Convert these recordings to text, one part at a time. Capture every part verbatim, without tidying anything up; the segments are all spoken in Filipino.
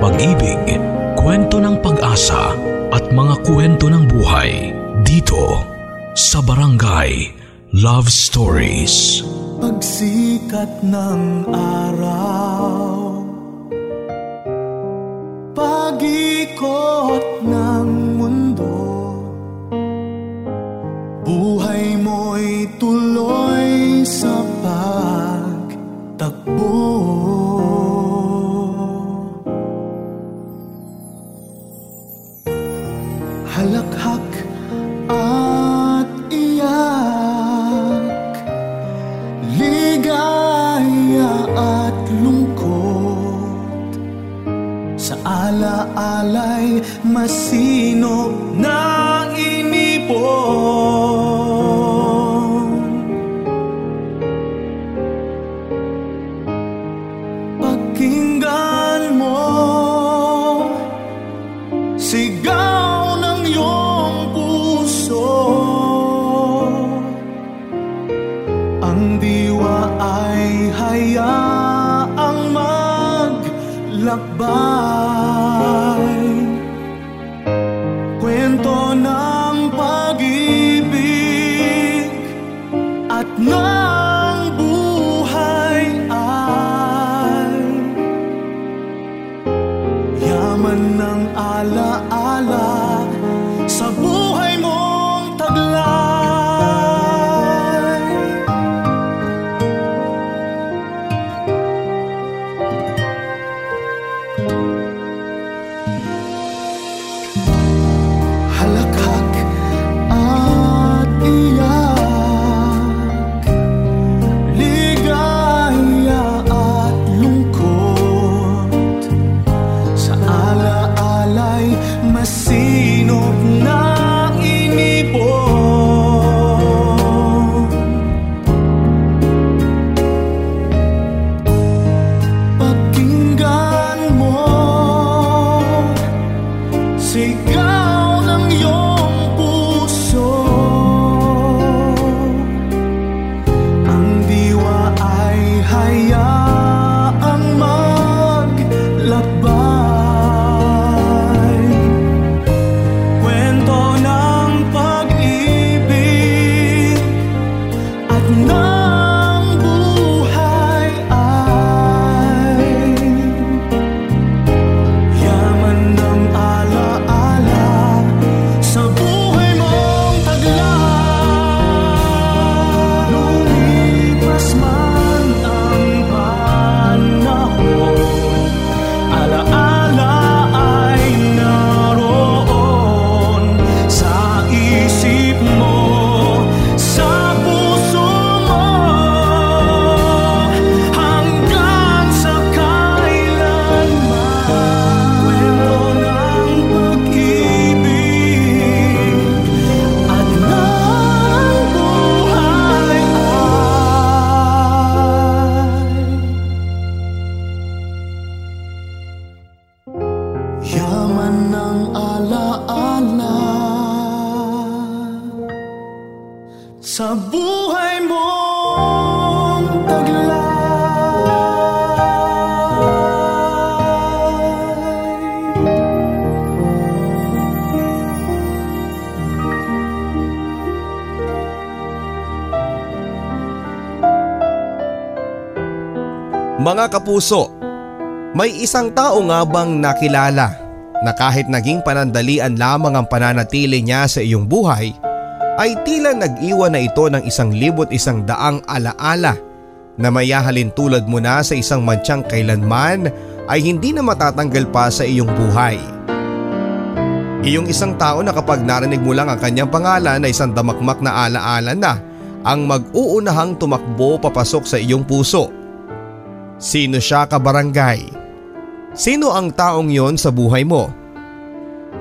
pag-ibig, kwento ng pag-asa at mga kwento ng buhay dito sa Barangay Love Stories. Pagsikat ng araw, pag-ikot ng mundo, buhay mo'y tuloy sa pagtakbo. Halakhak at iyak, ligaya at lungkot, sa alaalay masino na inipon. Pakinggan mo sigaw ang maglakbay, kwento ng pag-ibig at ng buhay ay yaman ng alaala sa buhay mong taglay. Mga kapuso, may isang tao nga bang nakilala na kahit naging panandalian lamang ang pananatili niya sa iyong buhay, ay tila nag-iwan na ito ng isang libot isang daang alaala na mayahalin tulad mo na sa isang mantsang kailanman ay hindi na matatanggal pa sa iyong buhay. Iyong isang tao na kapag narinig mo lang ang kanyang pangalan ay isang damakmak na alaala na ang mag-uunahang tumakbo papasok sa iyong puso. Sino siya kabarangay? Sino ang taong yon sa buhay mo?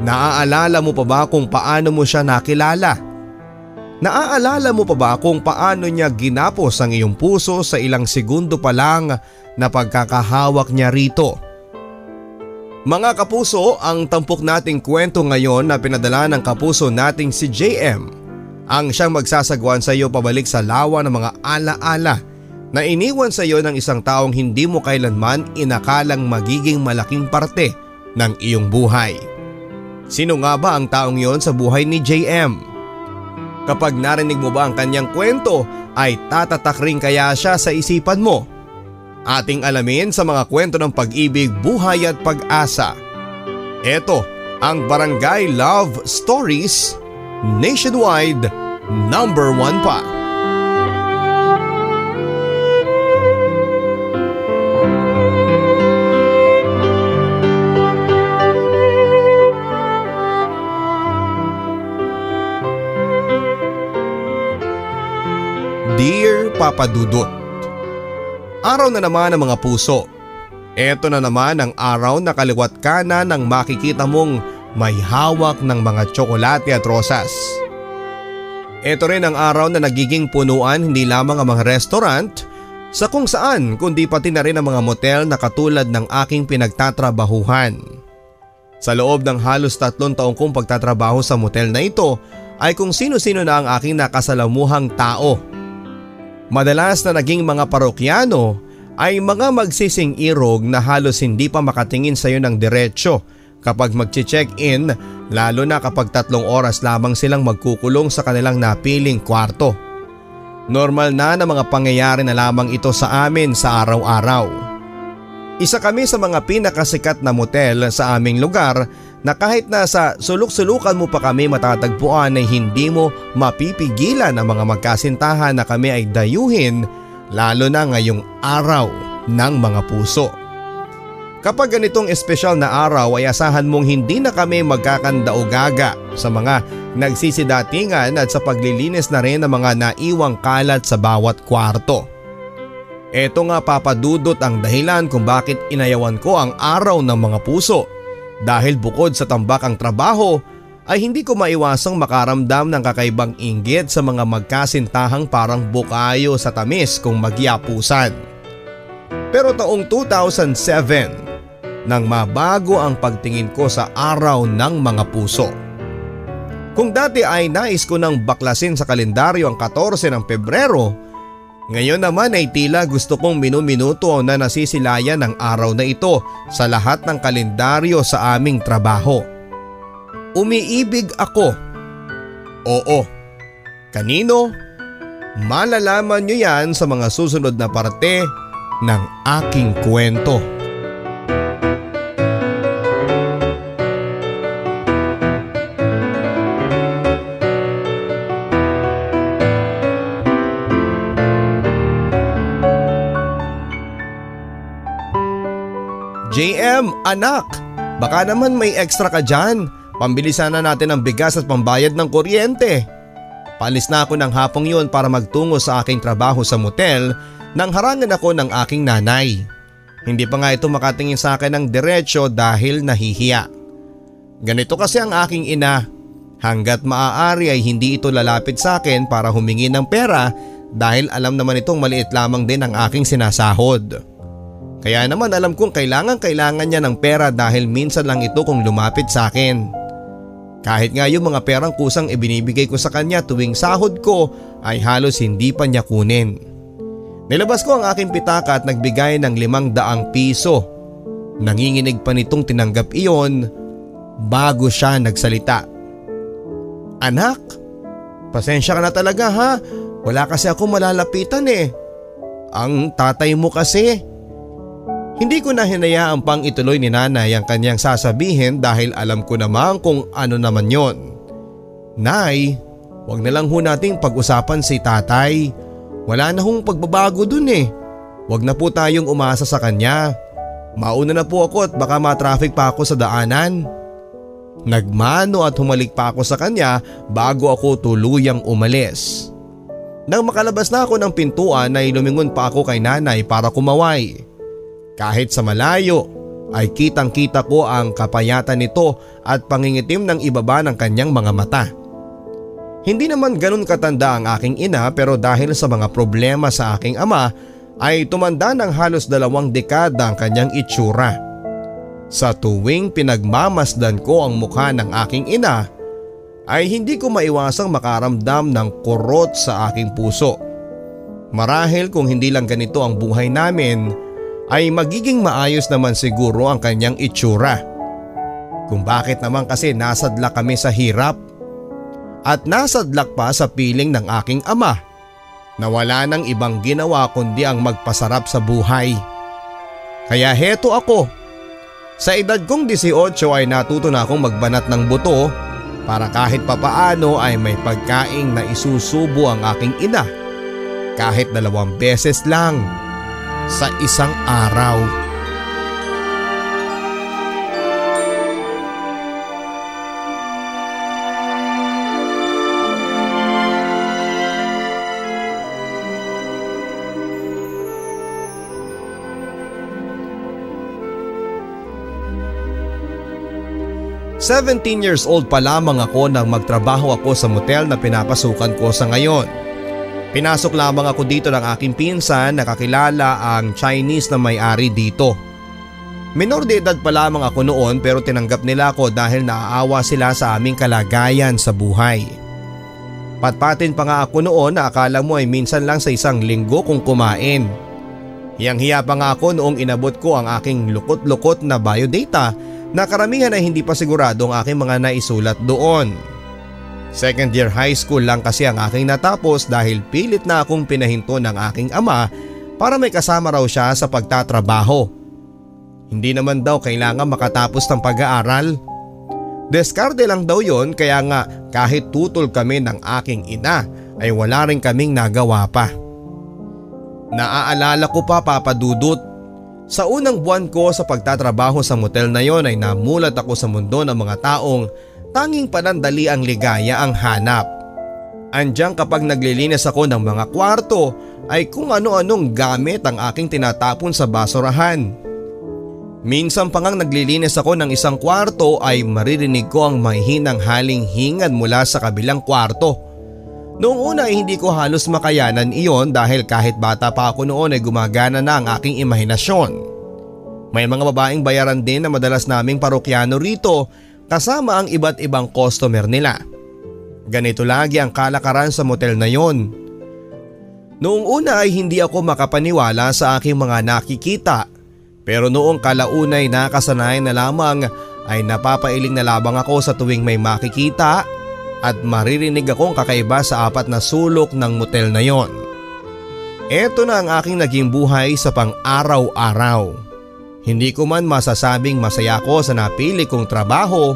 Naaalala mo pa ba kung paano mo siya nakilala? Naaalala mo pa ba kung paano niya ginapos ang iyong puso sa ilang segundo pa lang na pagkakahawak niya rito? Mga kapuso, ang tampok nating kwento ngayon na pinadala ng kapuso nating si J M ang siyang magsasagwan sa iyo pabalik sa lawa ng mga alaala na iniwan sa iyo ng isang taong hindi mo kailanman inakalang magiging malaking parte ng iyong buhay. Sino nga ba ang taong yon sa buhay ni J M? Kapag narinig mo ba ang kanyang kwento ay tatatak rin kaya siya sa isipan mo? Ating alamin sa mga kwento ng pag-ibig, buhay at pag-asa. Ito ang Barangay Love Stories, nationwide, number one pa. Dear Papa Dudut, araw na naman ng mga puso. Eto na naman ang araw na kaliwat kanan ng makikita mong may hawak ng mga tsokolate at rosas. Eto rin ang araw na nagiging punuan hindi lamang ang mga restaurant sa kung saan kundi pati na rin ang mga motel na katulad ng aking pinagtatrabahuhan. Sa loob ng halos tatlong taong kong pagtatrabaho sa motel na ito ay kung sino-sino na ang aking nakasalamuhang tao. Madalas na naging mga parokyano ay mga magsising-irog na halos hindi pa makatingin sa iyo ng diretsyo kapag magche-check-in, lalo na kapag tatlong oras lamang silang magkukulong sa kanilang napiling kwarto. Normal na na mga pangyayari na lamang ito sa amin sa araw-araw. Isa kami sa mga pinakasikat na motel sa aming lugar na kahit nasa sulok-sulukan mo pa kami matatagpuan ay hindi mo mapipigilan ang mga magkasintahan na kami ay dayuhin, lalo na ngayong araw ng mga puso. Kapag ganitong espesyal na araw ay asahan mong hindi na kami magkakandaugaga sa mga nagsisidatingan at sa paglilinis na rin ng mga naiwang kalat sa bawat kwarto. Eto nga papadudot ang dahilan kung bakit inayawan ko ang araw ng mga puso. Dahil bukod sa tambak ang trabaho ay hindi ko maiwasang makaramdam ng kakaibang inggit sa mga magkasintahang parang bukayo sa tamis kung magyapusan. Pero taong two thousand seven nang mabago ang pagtingin ko sa araw ng mga puso. Kung dati ay nais ko nang baklasin sa kalendaryo ang fourteen ng Pebrero, ngayon naman ay tila gusto kong minuminuto na nasisilayan ang araw na ito sa lahat ng kalendaryo sa aming trabaho. Umiibig ako. Oo. Kanino? Malalaman nyo yan sa mga susunod na parte ng aking kwento. J M, anak, baka naman may extra ka dyan. Pambilisan na natin ang bigas at pambayad ng kuryente. Palis na ako ng hapong yun para magtungo sa aking trabaho sa motel nang harangan ako ng aking nanay. Hindi pa nga ito makatingin sa akin ng diretsyo dahil nahihiya. Ganito kasi ang aking ina. Hanggat maaari ay hindi ito lalapit sa akin para humingi ng pera dahil alam naman itong maliit lamang din ang aking sinasahod. Kaya naman alam kong kailangan-kailangan niya ng pera dahil minsan lang ito kung lumapit sa akin. Kahit nga yung mga perang kusang ibinibigay ko sa kanya tuwing sahod ko ay halos hindi pa niya kunin. Nilabas ko ang aking pitaka at nagbigay ng limang daang piso. Nanginginig pa nitong tinanggap iyon bago siya nagsalita. Anak, pasensya ka na talaga ha, wala kasi ako malalapitan eh. Ang tatay mo kasi… Hindi ko na hinayaang pang ituloy ni nanay ang kanyang sasabihin dahil alam ko naman kung ano naman yon. Nay, wag na lang ho nating pag-usapan si tatay. Wala na hong pagbabago dun eh. Wag na po tayong umasa sa kanya. Mauna na po ako at baka matraffic pa ako sa daanan. Nagmano at humalik pa ako sa kanya bago ako tuluyang umalis. Nang makalabas na ako ng pintuan ay lumingon pa ako kay nanay para kumaway. Kahit sa malayo ay kitang-kita ko ang kapayatan nito at pangingitim ng ibaba ng kanyang mga mata. Hindi naman ganun katanda ang aking ina pero dahil sa mga problema sa aking ama ay tumanda ng halos dalawang dekada ang kanyang itsura. Sa tuwing pinagmamasdan ko ang mukha ng aking ina ay hindi ko maiwasang makaramdam ng kurot sa aking puso. Marahil kung hindi lang ganito ang buhay namin ay magiging maayos naman siguro ang kanyang itsura Kung bakit naman kasi nasadlak kami sa hirap at nasadlak pa sa piling ng aking ama na wala nang ibang ginawa kundi ang magpasarap sa buhay. Kaya heto ako. Sa edad kong labing-walo ay natuto na akong magbanat ng buto para kahit papaano ay may pagkaing na isusubo ang aking ina. Kahit dalawang beses lang sa isang araw. seventeen years old pa lamang ako nang magtrabaho ako sa motel na pinapasukan ko sa ngayon. Pinasok lamang ako dito ng aking pinsan na kakilala ang Chinese na may-ari dito. Minor de edad pa lamang ako noon pero tinanggap nila ako dahil naaawa sila sa aming kalagayan sa buhay. Patpatin pa nga ako noon na akala mo ay minsan lang sa isang linggo kung kumain. Hiyang-hiya pa nga ako noong inabot ko ang aking lukot-lukot na biodata na karamihan ay hindi pa sigurado ang aking mga naisulat doon. Second year high school lang kasi ang aking natapos dahil pilit na akong pinahinto ng aking ama para may kasama raw siya sa pagtatrabaho. Hindi naman daw kailangan makatapos ng pag-aaral. Deskarde lang daw yon kaya nga kahit tutol kami ng aking ina ay wala rin kaming nagawa pa. Naaalala ko pa papadudot. Sa unang buwan ko sa pagtatrabaho sa motel na yon ay namulat ako sa mundo ng mga taong tanging panandali ang ligaya ang hanap. Andiyan kapag naglilinis ako ng mga kwarto ay kung ano-anong gamit ang aking tinatapon sa basurahan. Minsan pa ngang naglilinis ako ng isang kwarto ay maririnig ko ang mahihinang haling hingad mula sa kabilang kwarto. Noong una ay hindi ko halos makayanan iyon dahil kahit bata pa ako noon ay gumagana na ang aking imahinasyon. May mga babaeng bayaran din na madalas naming parokyano rito kasama ang iba't ibang customer nila. Ganito lagi ang kalakaran sa motel na yon. Noong una ay hindi ako makapaniwala sa aking mga nakikita. Pero noong kalaunay nakasanay na lamang ay napapailing na labang ako sa tuwing may makikita at maririnig akong kakaiba sa apat na sulok ng motel na yon. Ito na ang aking naging buhay sa pang-araw-araw. Hindi ko man masasabing masaya ko sa napili kong trabaho,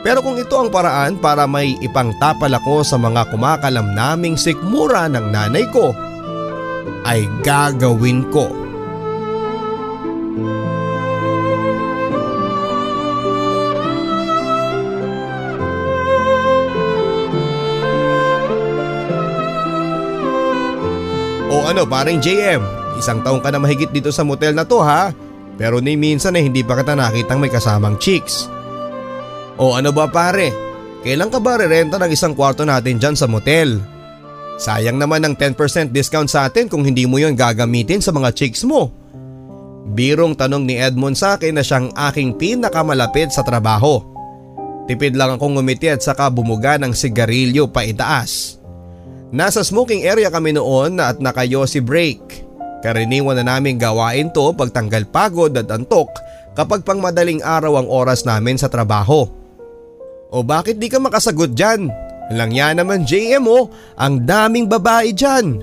pero kung ito ang paraan para may ipangtapal ako sa mga kumakalam naming sikmura ng nanay ko, ay gagawin ko. O ano, paring J M, isang taong ka na mahigit dito sa motel na to ha? Pero ni minsan ay hindi pa kita nakitang may kasamang chicks. O ano ba pare, kailan ka ba rerenta ng isang kwarto natin dyan sa motel? Sayang naman ng ten percent discount sa atin kung hindi mo yon gagamitin sa mga chicks mo. Birong tanong ni Edmund sa akin na siyang aking pinakamalapit sa trabaho. Tipid lang akong ngumiti at saka bumuga ng sigarilyo pa itaas. Nasa smoking area kami noon at nakayo si break. Karaniwan na namin gawain to pagtanggal pagod at antok kapag pangmadaling araw ang oras namin sa trabaho. O bakit di ka makasagot dyan? Lang yan naman J M o, ang daming babae dyan.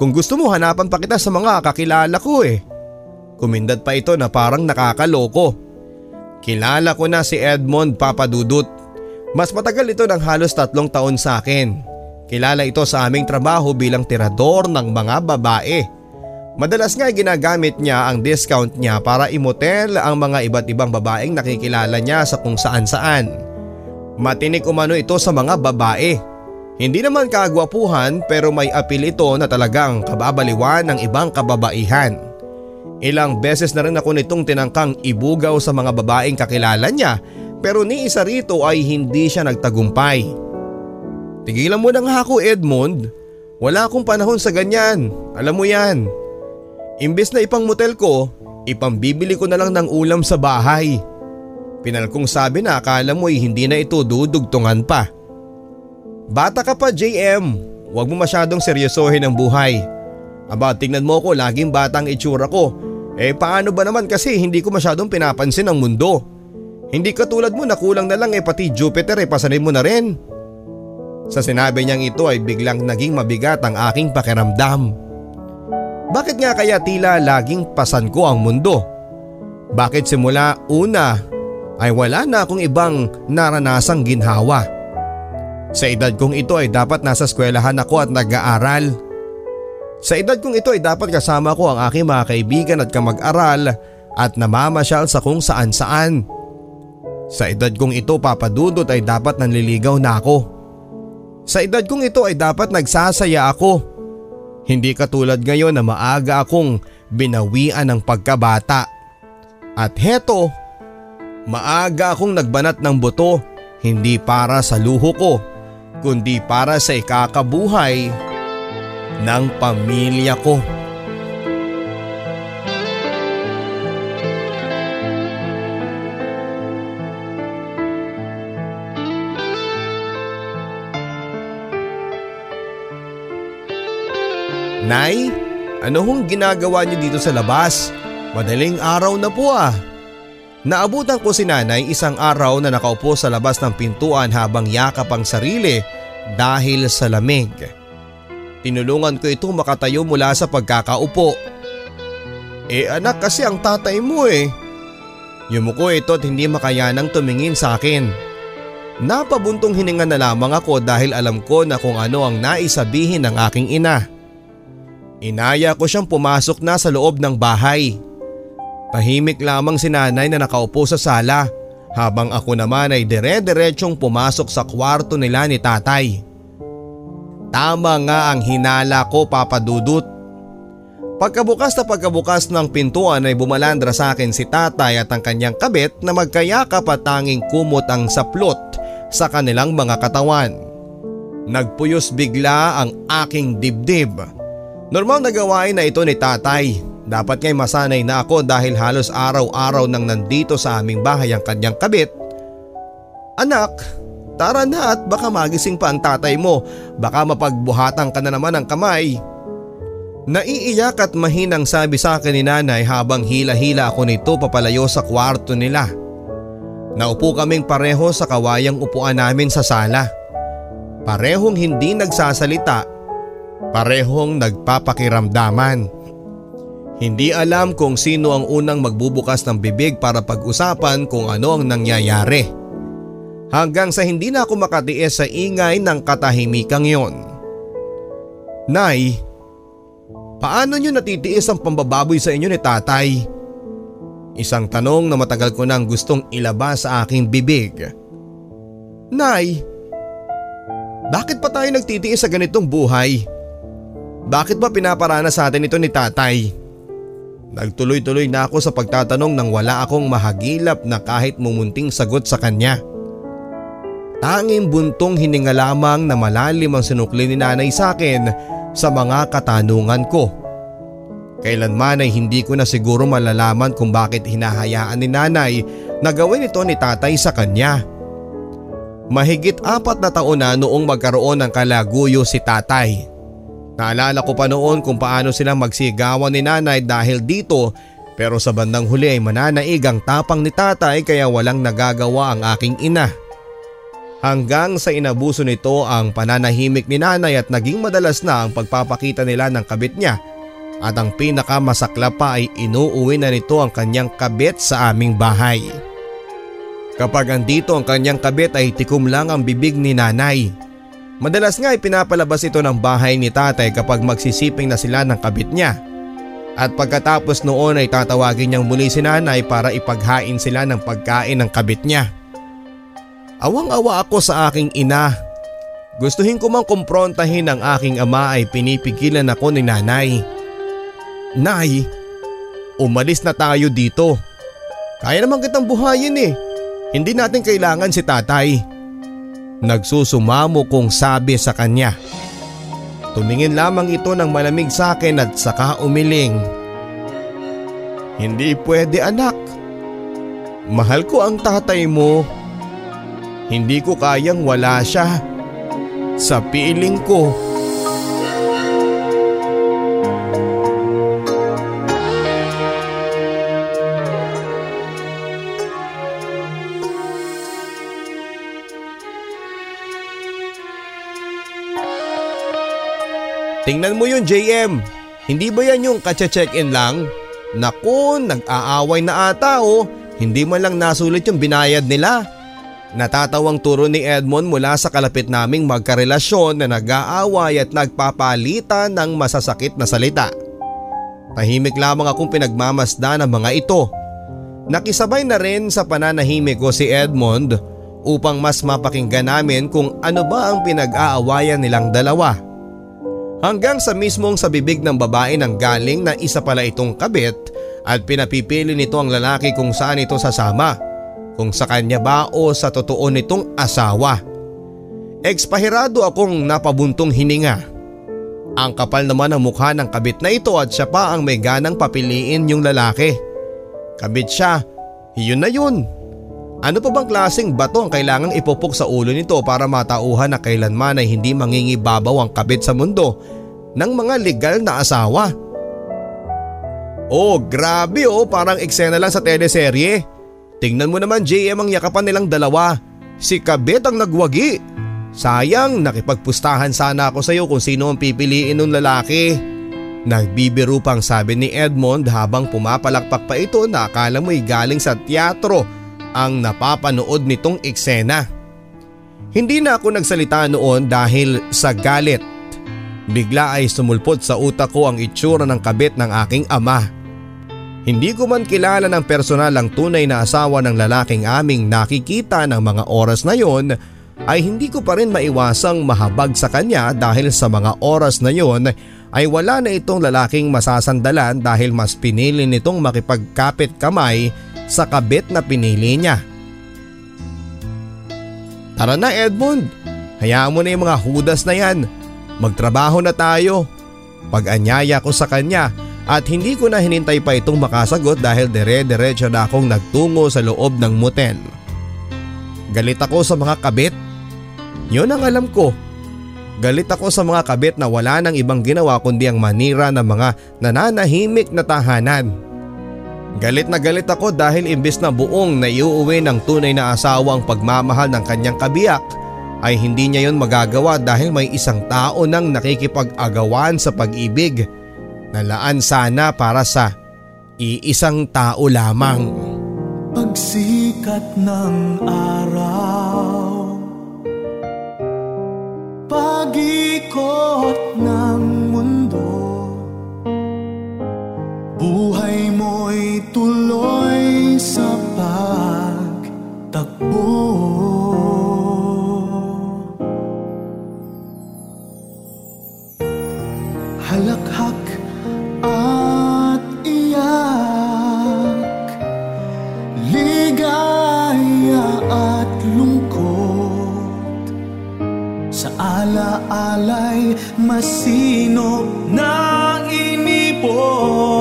Kung gusto mo hanapan pa kita sa mga kakilala ko eh. Kumindat pa ito na parang nakakaloko. Kilala ko na si Edmund papadudot. Mas matagal ito ng halos tatlong taon sa akin. Kilala ito sa aming trabaho bilang tirador ng mga babae. Madalas nga ginagamit niya ang discount niya para i-motel ang mga iba't ibang babaeng nakikilala niya sa kung saan saan. Matinik umano ito sa mga babae. Hindi naman kagwapuhan pero may apil ito na talagang kababaliwan ng ibang kababaihan. Ilang beses na rin ako nitong tinangkang ibugaw sa mga babaeng kakilala niya pero ni isa rito ay hindi siya nagtagumpay. Tigilan mo na nga ako Edmund, wala akong panahon sa ganyan, alam mo yan. Imbes na ipang motel ko, ipambibili ko na lang ng ulam sa bahay. Pinalkong sabi na akala mo ay hindi na ito dudugtungan pa. Bata ka pa J M, huwag mo masyadong seryosohin ang buhay. Aba tingnan mo ko, laging batang itsura ko. Eh paano ba naman kasi hindi ko masyadong pinapansin ang mundo. Hindi katulad mo na kulang na lang eh pati Jupiter eh pasanay mo na rin. Sa sinabi niyang ito ay biglang naging mabigat ang aking pakiramdam. Bakit nga kaya tila laging pasan ko ang mundo? Bakit simula una ay wala na akong ibang naranasang ginhawa? Sa edad kong ito ay dapat nasa eskwelahan ako at nag-aaral. Sa edad kong ito ay dapat kasama ko ang aking mga kaibigan at kamag-aral at namamasyal sa kung saan saan. Sa edad kong ito, papadudot, ay dapat nanliligaw na ako. Sa edad kong ito ay dapat nagsasaya ako. Hindi katulad ngayon na maaga akong binawian ng pagkabata. At heto, maaga akong nagbanat ng buto, hindi para sa luho ko, kundi para sa ikakabuhay ng pamilya ko. Nay, ano hong ginagawa niyo dito sa labas? Madaling araw na po ah. Naabutan ko si nanay isang araw na nakaupo sa labas ng pintuan habang yakap ang sarili dahil sa lamig. Tinulungan ko ito makatayo mula sa pagkakaupo. Eh anak, kasi ang tatay mo eh. Yumuko ito at hindi makayanang tumingin sa akin. Napabuntong hininga na lamang ako dahil alam ko na kung ano ang naisabihin ng aking ina. Inaya ko siyang pumasok na sa loob ng bahay. Tahimik lamang si nanay na nakaupo sa sala habang ako naman ay dire-diretsyong pumasok sa kwarto nila ni tatay. Tama nga ang hinala ko, Papa Dudut. Pagkabukas na pagkabukas ng pintuan ay bumalandra sa akin si tatay at ang kanyang kabit na magkayakap at tanging kumot ang saplot sa kanilang mga katawan. Nagpuyos bigla ang aking dibdib. Normal na gawain na ito ni tatay. Dapat nga'y masanay na ako dahil halos araw-araw nang nandito sa aming bahay ang kanyang kabit. Anak, tara na at baka magising pa ang tatay mo, baka mapagbuhatan ka na naman ng kamay. Naiiyak at mahinang sabi sa akin ni nanay habang hila-hila ako nito papalayo sa kwarto nila. Naupo kaming pareho sa kawayang upuan namin sa sala. Parehong hindi nagsasalita, parehong nagpapakiramdaman. Hindi alam kung sino ang unang magbubukas ng bibig para pag-usapan kung ano ang nangyayari. Hanggang sa hindi na ako makatiis sa ingay ng katahimikang yon. Nay, paano niyo natitiis ang pambababoy sa inyo ni tatay? Isang tanong na matagal ko nang gustong ilabas sa aking bibig. Nay, bakit pa tayo nagtitiis sa ganitong buhay? Bakit ba pinaparana sa atin ito ni tatay? Nagtuloy-tuloy na ako sa pagtatanong nang wala akong mahagilap na kahit mumunting sagot sa kanya. Tanging buntong hininga lamang na malalim ang sinukli ni nanay sa akin sa mga katanungan ko. Kailanman ay hindi ko na siguro malalaman kung bakit hinahayaan ni nanay na gawin ito ni tatay sa kanya. Mahigit apat na taon na noong magkaroon ng kalaguyo si tatay. Naalala ko pa noon kung paano silang magsigawan ni nanay dahil dito, pero sa bandang huli ay mananaig ang tapang ni tatay kaya walang nagagawa ang aking ina. Hanggang sa inabuso nito ang pananahimik ni nanay at naging madalas na ang pagpapakita nila ng kabit niya at ang pinakamasakla pa ay inuuwi na nito ang kanyang kabit sa aming bahay. Kapag andito ang kanyang kabit ay tikom lang ang bibig ni nanay. Madalas nga ay pinapalabas ito ng bahay ni tatay kapag magsisiping na sila ng kabit niya. At pagkatapos noon ay tatawagin niyang muli si nanay para ipaghain sila ng pagkain ng kabit niya. Awang-awa ako sa aking ina. Gustuhin ko mang kumprontahin ang aking ama ay pinipigilan ako ni nanay. Nay, umalis na tayo dito. Kaya naman kitang buhayin eh. Hindi natin kailangan si tatay. Nagsusumamo kong sabi sa kanya. Tumingin lamang ito ng malamig sa akin at saka umiling. Hindi pwede anak. Mahal ko ang tatay mo. Hindi ko kayang wala siya sa piling ko. Tingnan mo yun, J M. Hindi ba yan yung kache-check-in lang? Naku, nag-aaway na ata o. Hindi man lang nasulit yung binayad nila. Natatawang turo ni Edmund mula sa kalapit naming magkarelasyon na nag-aaway at nagpapalitan ng masasakit na salita. Tahimik lamang akong pinagmamasdan ng mga ito. Nakisabay na rin sa pananahimik ko si Edmund upang mas mapakinggan namin kung ano ba ang pinag-aawayan nilang dalawa. Hanggang sa mismong sa bibig ng babae nang galing na isa pala itong kabit at pinapipili nito ang lalaki kung saan ito sasama, kung sa kanya ba o sa totoo nitong asawa. Ekspahirado akong napabuntong hininga. Ang kapal naman ang mukha ng kabit na ito at siya pa ang may ganang papiliin yung lalaki. Kabit siya, yun na yun. Ano pa bang klaseng bato ang kailangang ipupok sa ulo nito para matauhan na kailanman ay hindi mangingibabaw ang kabit sa mundo ng mga legal na asawa? Oh, grabe oh, parang eksena lang sa teleserye. Tingnan mo naman, J M, ang yakapan nilang dalawa. Si kabit ang nagwagi. Sayang, nakipagpustahan sana ako sa iyo kung sino ang pipiliin ng lalaki. Nagbibiro pang sabi ni Edmund habang pumapalakpak pa ito na akala mo'y galing sa teatro ang napapanood nitong eksena. Hindi na ako nagsalita noon dahil sa galit. Bigla ay sumulpot sa utak ko ang itsura ng kabit ng aking ama. Hindi ko man kilala ng personal ang tunay na asawa ng lalaking aming nakikita ng mga oras na yon, ay hindi ko pa rin maiwasang mahabag sa kanya dahil sa mga oras na yon ay wala na itong lalaking masasandalan dahil mas pinili nitong makipagkapit kamay sa kabit na pinili niya. Tara na, Edmund, hayaan mo na yung mga hudas na yan. Magtrabaho na tayo. Pag-anyaya ko sa kanya at hindi ko na hinintay pa itong makasagot dahil dire-diretso na akong nagtungo sa loob ng motel. Galit ako sa mga kabit. Yun ang alam ko. Galit ako sa mga kabit na wala nang ibang ginawa kundi ang manira ng mga nananahimik na tahanan. Galit na galit ako dahil imbes na buong naiuuwi ng tunay na asawa ang pagmamahal ng kanyang kabiyak ay hindi niya yon magagawa dahil may isang tao nang nakikipag-agawan sa pag-ibig na laan sana para sa iisang tao lamang. Pagsikat ng araw, pag-ikot ng mundo, buhay mo'y tuloy sa pagtakbo. Halakhak at iyak, ligaya at lungkot, sa alaalay masino na inipon.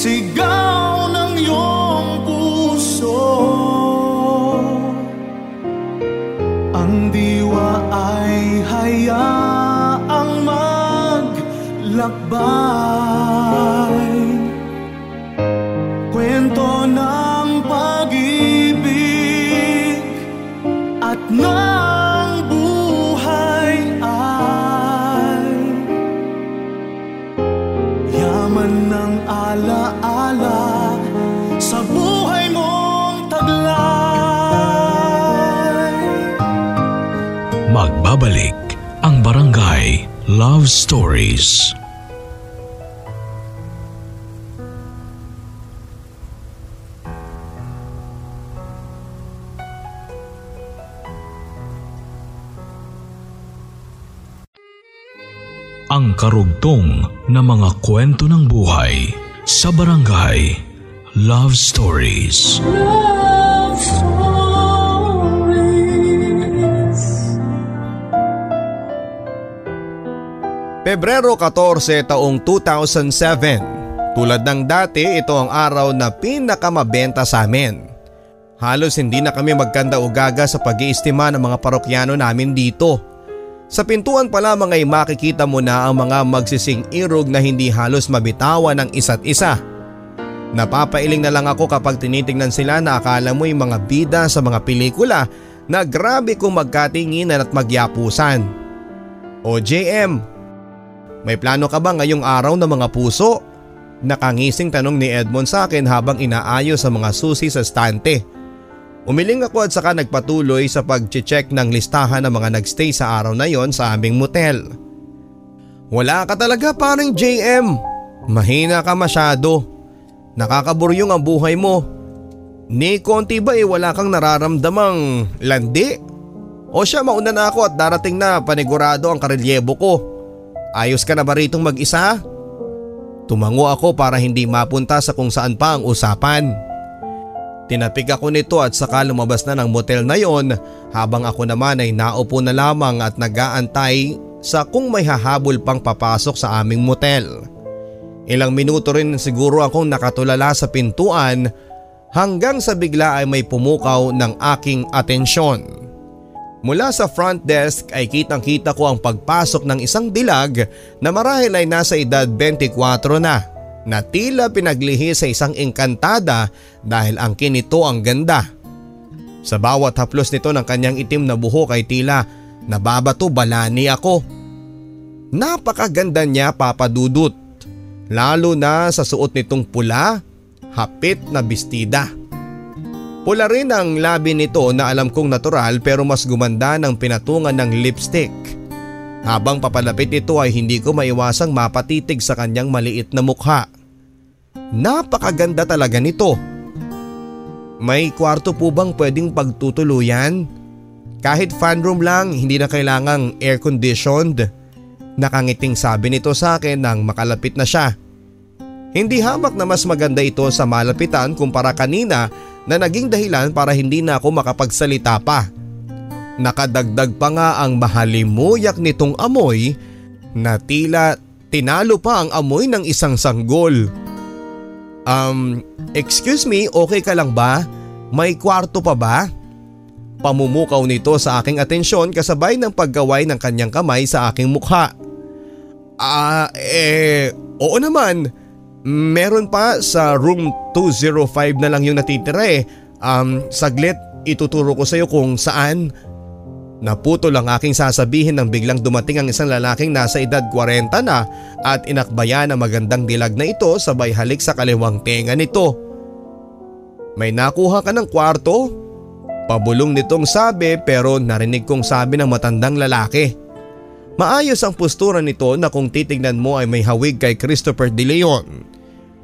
Sigaw ng iyong puso, ang diwa ay hayaang maglakbay. Kwento ng pag-ibig at ng buhay ay yaman ng ala. Magbabalik ang Barangay Love Stories. Ang karugtong na mga kwento ng buhay sa Barangay Love Stories. Love Stories. Pebrero fourteen taong two thousand seven. Tulad ng dati, ito ang araw na pinakamabenta sa amin. Halos hindi na kami magkanda o gaga sa pag-iistima ng mga parokyano namin dito. Sa pintuan pa lamang ay makikita mo na ang mga magsising-irog na hindi halos mabitawan ng isa't isa. Napapailing na lang ako kapag tinitingnan sila na akala mo yung mga bida sa mga pelikula na grabe kong magkatinginan at magyapusan. O J M, may plano ka ba ngayong araw na mga puso? Nakangising tanong ni Edmund sa akin habang inaayos ang mga susi sa stante. Umiling ako at saka nagpatuloy sa pag-check ng listahan ng mga nagstay sa araw na yon sa aming motel. Wala ka talaga parang J M, mahina ka masyado. Nakakaburyong ang buhay mo. Ni konti ba eh wala kang nararamdamang landi? O siya mauna na ako at darating na panigurado ang karelyebo ko. Ayos ka na ba ritong mag-isa? Tumango ako para hindi mapunta sa kung saan pa ang usapan. Tinapik ako nito at saka lumabas na ng motel na yon habang ako naman ay naupo na lamang at nag-aantay sa kung may hahabol pang papasok sa aming motel. Ilang minuto rin siguro akong nakatulala sa pintuan hanggang sa bigla ay may pumukaw ng aking atensyon. Mula sa front desk ay kitang-kita ko ang pagpasok ng isang dilag na marahil ay nasa edad dalawampu't apat na na tila pinaglihi sa isang engkantada dahil ang kinito ang ganda. Sa bawat haplos nito ng kanyang itim na buhok ay tila nababato balani ako. Napakaganda niya, Papa Dudut. Lalo na sa suot nitong pula, hapit na bestida. Pula rin ang labi nito na alam kong natural pero mas gumanda ng pinatungan ng lipstick. Habang papalapit nito ay hindi ko maiwasang mapatitig sa kanyang maliit na mukha. Napakaganda talaga nito. May kwarto po bang pwedeng pagtutuluyan? Kahit fan room lang, hindi na kailangang air conditioned. Nakangiting sabi nito sa akin nang makalapit na siya. Hindi hamak na mas maganda ito sa malapitan kumpara kanina na naging dahilan para hindi na ako makapagsalita pa. Nakadagdag pa nga ang mahalimuyak nitong amoy na tila tinalo pa ang amoy ng isang sanggol. Um, excuse me, okay ka lang ba? May kwarto pa ba? Pamumukaw nito sa aking atensyon kasabay ng paggaway ng kanyang kamay sa aking mukha. Ah, eh, oo naman. Meron pa sa room two oh five na lang yung natitira eh. Um, saglit, ituturo ko sa iyo kung saan. Naputol ang aking sasabihin nang biglang dumating ang isang lalaking nasa edad forty na at inakbayan ang magandang dilag na ito sabay halik sa kaliwang tenga nito. May nakuha ka ng kwarto? Pabulong nitong sabi pero narinig kong sabi ng matandang lalaki. Maayos ang postura nito na kung titignan mo ay may hawig kay Christopher de Leon.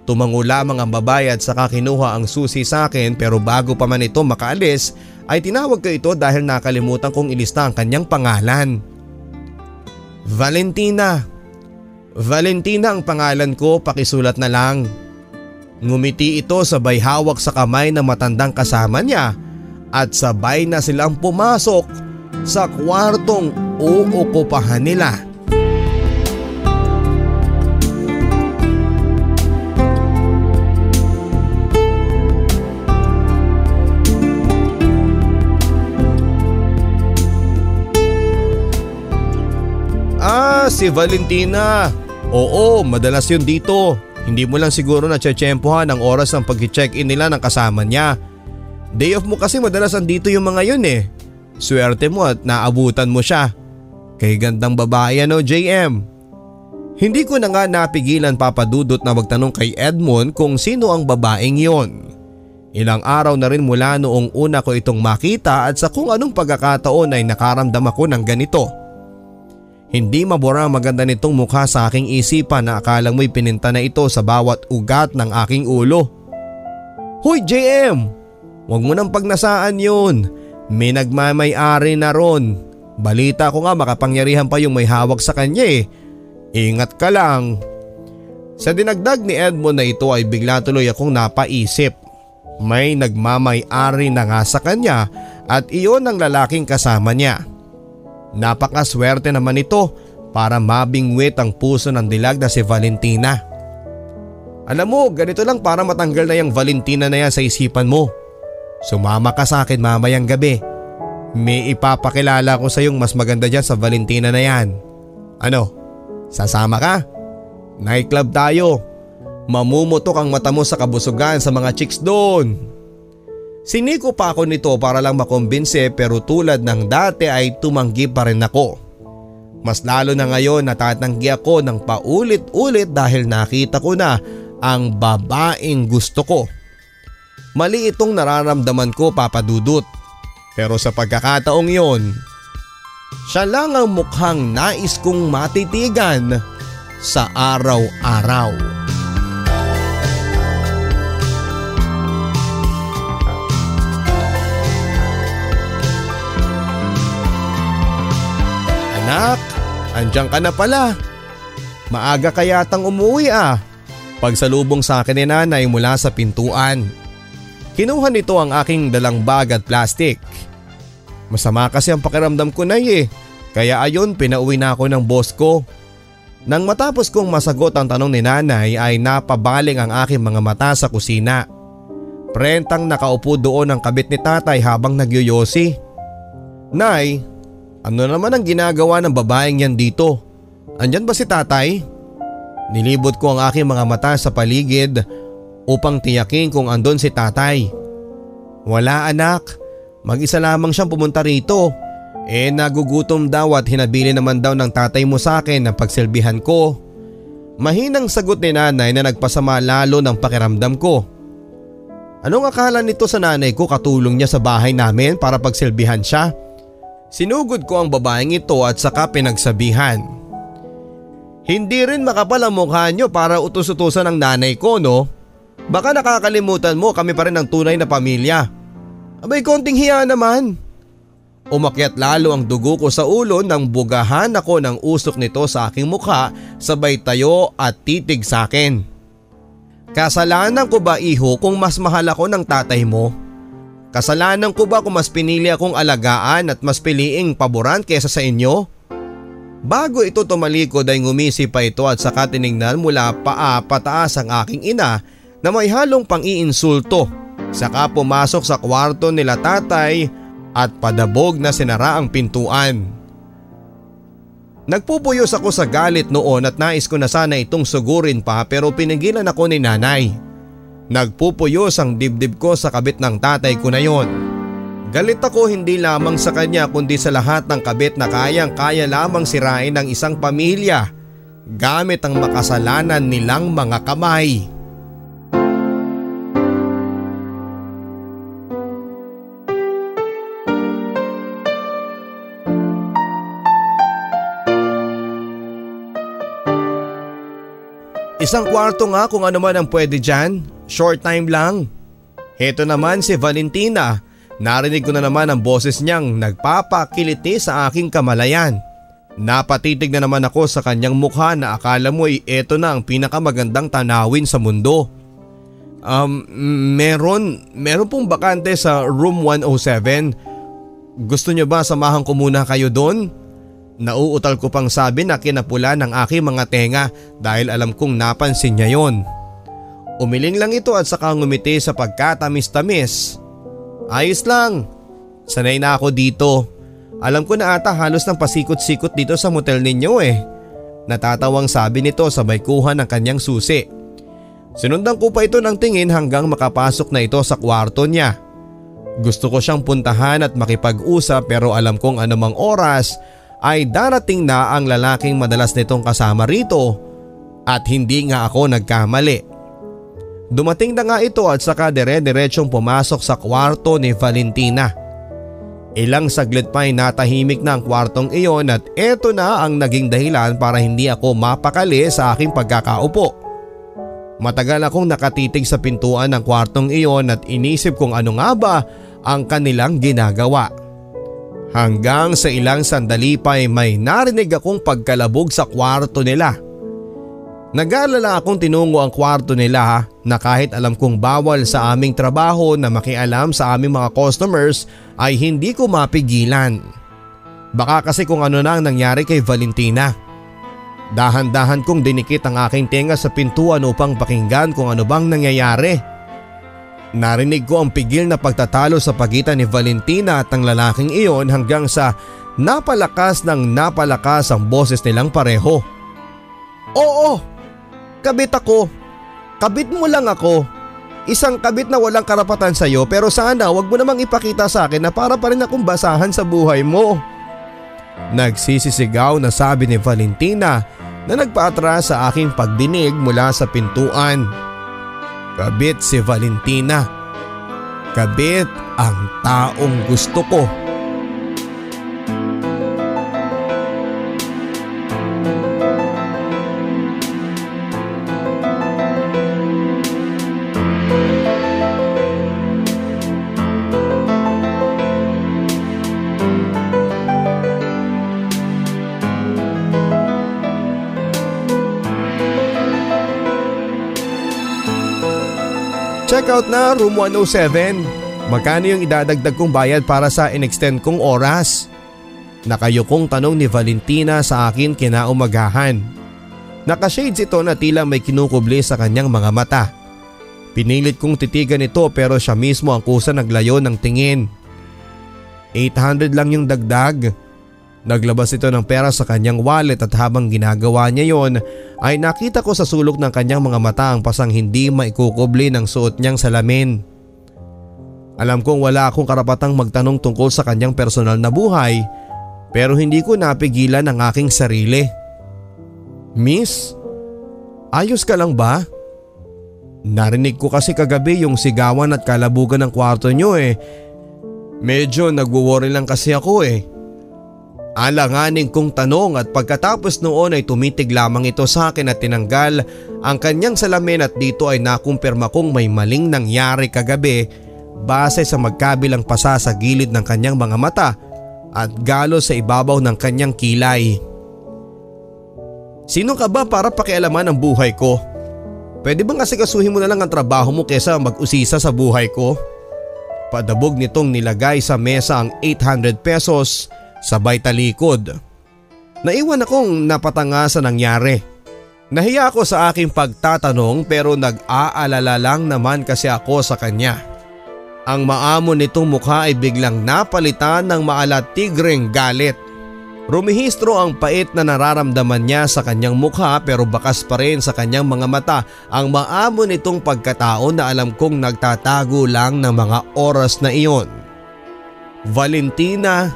Tumango lamang ang babae at saka kinuha ang susi sa akin pero bago pa man ito makaalis ay tinawag ko ito dahil nakalimutan kong ilista ang kanyang pangalan. Valentina. Valentina ang pangalan ko, pakisulat na lang. Ngumiti ito sabay hawak sa kamay ng matandang kasama niya at sabay na silang pumasok sa kwartong uukupahan nila. Ah, si Valentina. Oo, madalas yun dito. Hindi mo lang siguro natsyempohan ang oras ng pag-check-in nila ng kasama niya. Day off mo kasi madalas andito yung mga yun eh. Swerte mo at naabutan mo siya. Kay gandang babae ano, J M. Hindi ko na nga napigilan, Papa Dudut, na magtanong kay Edmund kung sino ang babaeng yon. Ilang araw na rin mula noong una ko itong makita at sa kung anong pagkakataon ay nakaramdam ako ng ganito. Hindi mabura maganda nitong mukha sa aking isipan na akala mo'y pininta na ito sa bawat ugat ng aking ulo. Hoy J M, huwag mo nang pagnasaan yun. May nagmamay-ari na ron. Balita ko nga makapangyarihan pa yung may hawak sa kanya eh. Ingat ka lang. Sa dinagdag ni Edmund na ito ay bigla tuloy akong napaisip. May nagmamay-ari na nga sa kanya at iyon ang lalaking kasama niya. Napakaswerte naman ito para mabingwit ang puso ng dilag na si Valentina. Alam mo, ganito lang para matanggal na yung Valentina na yan sa isipan mo. Sumama ka sa akin mamayang gabi. May ipapakilala ko sa yung mas maganda dyan sa Valentina na yan. Ano? Sasama ka? Nightclub tayo. Mamumutok ang mata mo sa kabusugan sa mga chicks doon. Siniko pa ako nito para lang makumbinse pero tulad ng dati ay tumanggi pa rin ako. Mas lalo na ngayon natatanggi ako ng paulit-ulit dahil nakita ko na ang babaeng gusto ko. Mali itong nararamdaman ko, Papa Dudut. Pero sa pagkakataong yon, siya lang ang mukhang nais kong matitigan sa araw-araw. Anak, andiyan ka na pala. Maaga kayatang umuwi ah. Pagsalubong sa akin ni nanay mula sa pintuan. Kinuha nito ang aking dalang bag at plastic. Masama kasi ang pakiramdam ko na eh. Kaya ayun, pinauwi na ako ng boss ko. Nang matapos kong masagot ang tanong ni nanay ay napabaling ang aking mga mata sa kusina. Prentang nakaupo doon ang kabit ni tatay habang nagyoyosi. Nay, ano naman ang ginagawa ng babaeng yan dito? Andyan ba si tatay? Nilibot ko ang aking mga mata sa paligid upang tiyakin kung andon si tatay. Wala anak. Mag-isa lamang siyang pumunta rito. Eh nagugutom daw at hinabili naman daw ng tatay mo sa akin ang pagsilbihan ko. Mahinang sagot ni nanay na nagpasama lalo ng pakiramdam ko. Anong akala nito sa nanay ko, katulong niya sa bahay namin para pagsilbihan siya? Sinugod ko ang babaeng ito at saka pinagsabihan. Hindi rin makapal ang mukha niyo para utos-utusan ang nanay ko, no? Baka nakakalimutan mo kami pa rin ang tunay na pamilya. Abay, konting hiya naman. Umakyat lalo ang dugo ko sa ulo nang bugahan ako ng usok nito sa aking mukha, sabay tayo at titig sa akin. Kasalanan ko ba, iho, kung mas mahal ako ng tatay mo? Kasalanan ko ba kung mas pinili akong alagaan at mas piliing paboran kesa sa inyo? Bago ito tumalikod ay ngumisi pa ito at saka tinignan mula paa pataas ang aking ina na may halong pang-iinsulto. Saka pumasok sa kwarto nila tatay at padabog na sinara ang pintuan. Nagpupuyos ako sa galit noon at nais ko na sana itong sugurin pa pero pinigilan ako ni nanay. Nagpupuyos ang dibdib ko sa kabit ng tatay ko na yon. Galit ako hindi lamang sa kanya kundi sa lahat ng kabit na kayang-kaya lamang sirain ng isang pamilya gamit ang makasalanan nilang mga kamay. Isang kwarto nga kung ano man ang pwede dyan, short time lang. Heto naman si Valentina, narinig ko na naman ang boses niyang nagpapakiliti sa aking kamalayan. Napatitig na naman ako sa kanyang mukha na akala mo ay eto na ang pinakamagandang tanawin sa mundo. Um, meron, meron pong bakante sa room one oh seven. Gusto niyo ba samahan ko muna kayo doon? Nauutal ko pang sabi na kinapula ng aking mga tenga dahil alam kong napansin niya yon. Umiling lang ito at saka ngumiti sa pagkatamis-tamis. Ayos lang, sanay na ako dito. Alam ko na ata halos ng pasikot-sikot dito sa motel ninyo eh. Natatawang sabi nito sabay kuha ng kanyang susi. Sinundan ko pa ito ng tingin hanggang makapasok na ito sa kwarto niya. Gusto ko siyang puntahan at makipag-usap pero alam kong anumang oras ay darating na ang lalaking madalas nitong kasama rito at hindi nga ako nagkamali. Dumating na nga ito at saka dire-diretsyong pumasok sa kwarto ni Valentina. Ilang saglit pa ay natahimik na ang kwartong iyon at eto na ang naging dahilan para hindi ako mapakali sa aking pagkakaupo. Matagal akong nakatitig sa pintuan ng kwartong iyon at inisip kung ano nga ba ang kanilang ginagawa. Hanggang sa ilang sandali pa ay may narinig akong pagkalabog sa kwarto nila. Nag-aalala akong tinungo ang kwarto nila na kahit alam kong bawal sa aming trabaho na makialam sa aming mga customers ay hindi ko mapigilan. Baka kasi kung ano na ang nangyari kay Valentina. Dahan-dahan kong dinikit ang aking tenga sa pintuan upang pakinggan kung ano bang nangyayari. Narinig ko ang pigil na pagtatalo sa pagitan ni Valentina at ang lalaking iyon hanggang sa napalakas ng napalakas ang boses nilang pareho. Oo, kabit ako. Kabit mo lang ako. Isang kabit na walang karapatan sa'yo, pero sana wag mo namang ipakita sa akin na para pa rin akong basahan sa buhay mo. Nagsisisigaw na sabi ni Valentina na nagpaatras sa aking pagdinig mula sa pintuan. Kabit si Valentina. Kabit ang taong gusto ko. Checkout na room one oh seven. Magkano yung idadagdag kong bayad para sa inextend kong oras? Nakayukong tanong ni Valentina sa akin kinaumagahan. Nakashades ito na tila may kinukubli sa kanyang mga mata. Pinilit kong titigan ito pero siya mismo ang kusa naglayo ng tingin. eight hundred lang yung dagdag. Naglabas ito ng pera sa kanyang wallet at habang ginagawa niya yon ay nakita ko sa sulok ng kanyang mga mata ang pasang hindi maikukubli ng suot niyang salamin. Alam kong wala akong karapatang magtanong tungkol sa kanyang personal na buhay pero hindi ko napigilan ang aking sarili. Miss, ayos ka lang ba? Narinig ko kasi kagabi yung sigawan at kalabugan ng kwarto niyo eh. Medyo nagwo-worry lang kasi ako eh. Alanganin kong tanong at pagkatapos noon ay tumitig lamang ito sa akin at tinanggal ang kanyang salamin at dito ay nakumpirma kong may maling nangyari kagabi base sa magkabilang pasa sa gilid ng kanyang mga mata at galo sa ibabaw ng kanyang kilay. Sino ka ba para pakialaman ang buhay ko? Pwede bang asikasuhin mo na lang ang trabaho mo kesa mag-usisa sa buhay ko? Padabog nitong nilagay sa mesa ang eight hundred pesos. Sabay talikod. Naiwan akong napatanga sa nangyari. Nahiya ako sa aking pagtatanong pero nag-aalala lang naman kasi ako sa kanya. Ang maamo nitong mukha ay biglang napalitan ng maalatigring galit. Rumihistro ang pait na nararamdaman niya sa kanyang mukha pero bakas pa rin sa kanyang mga mata ang maamo nitong pagkatao na alam kong nagtatago lang ng mga oras na iyon. Valentina,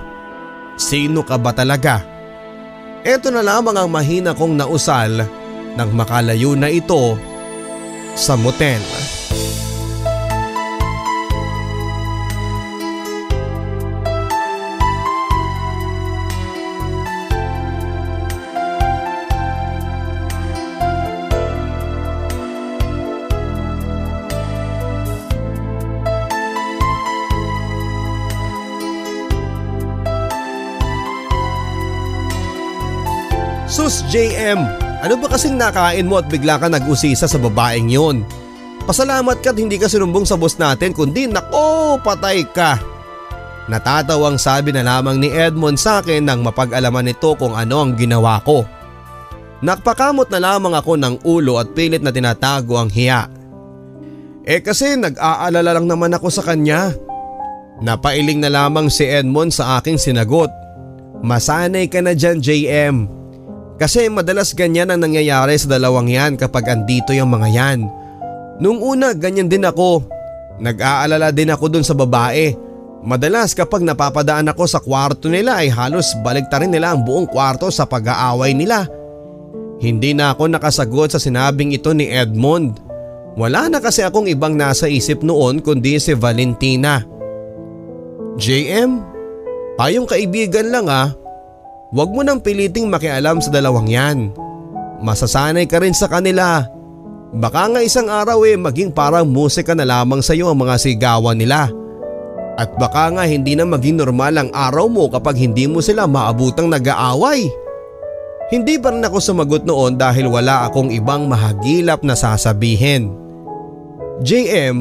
sino ka ba talaga? Ito na lamang ang mahina kong nausal nang makalayo na ito sa motel. J M, ano ba kasing nakain mo at bigla ka nag-usisa sa babaeng yun? Pasalamat ka at hindi ka sinumbong sa boss natin kundi nako patay ka. Natatawang sabi na lamang ni Edmund sa akin nang mapag-alaman nito kung ano ang ginawa ko. Nagpakamot na lamang ako ng ulo at pilit na tinatago ang hiya. Eh kasi nag-aalala lang naman ako sa kanya. Napailing na lamang si Edmund sa aking sinagot. Masanay ka na dyan, J M. Kasi madalas ganyan ang nangyayari sa dalawang yan kapag andito yung mga yan. Nung una ganyan din ako. Nag-aalala din ako dun sa babae. Madalas kapag napapadaan ako sa kwarto nila ay halos baligtarin nila ang buong kwarto sa pag-aaway nila. Hindi na ako nakasagot sa sinabing ito ni Edmund. Wala na kasi akong ibang nasa isip noon kundi si Valentina. J M, tayong kaibigan lang ah. Huwag mo nang piliting makialam sa dalawang yan. Masasanay ka rin sa kanila. Baka nga isang araw eh maging parang musika na lamang sa iyo ang mga sigawan nila. At baka nga hindi na maging normal ang araw mo kapag hindi mo sila maabutang nag-aaway. Hindi pa rin ako sumagot noon dahil wala akong ibang mahagilap na sasabihin. J M,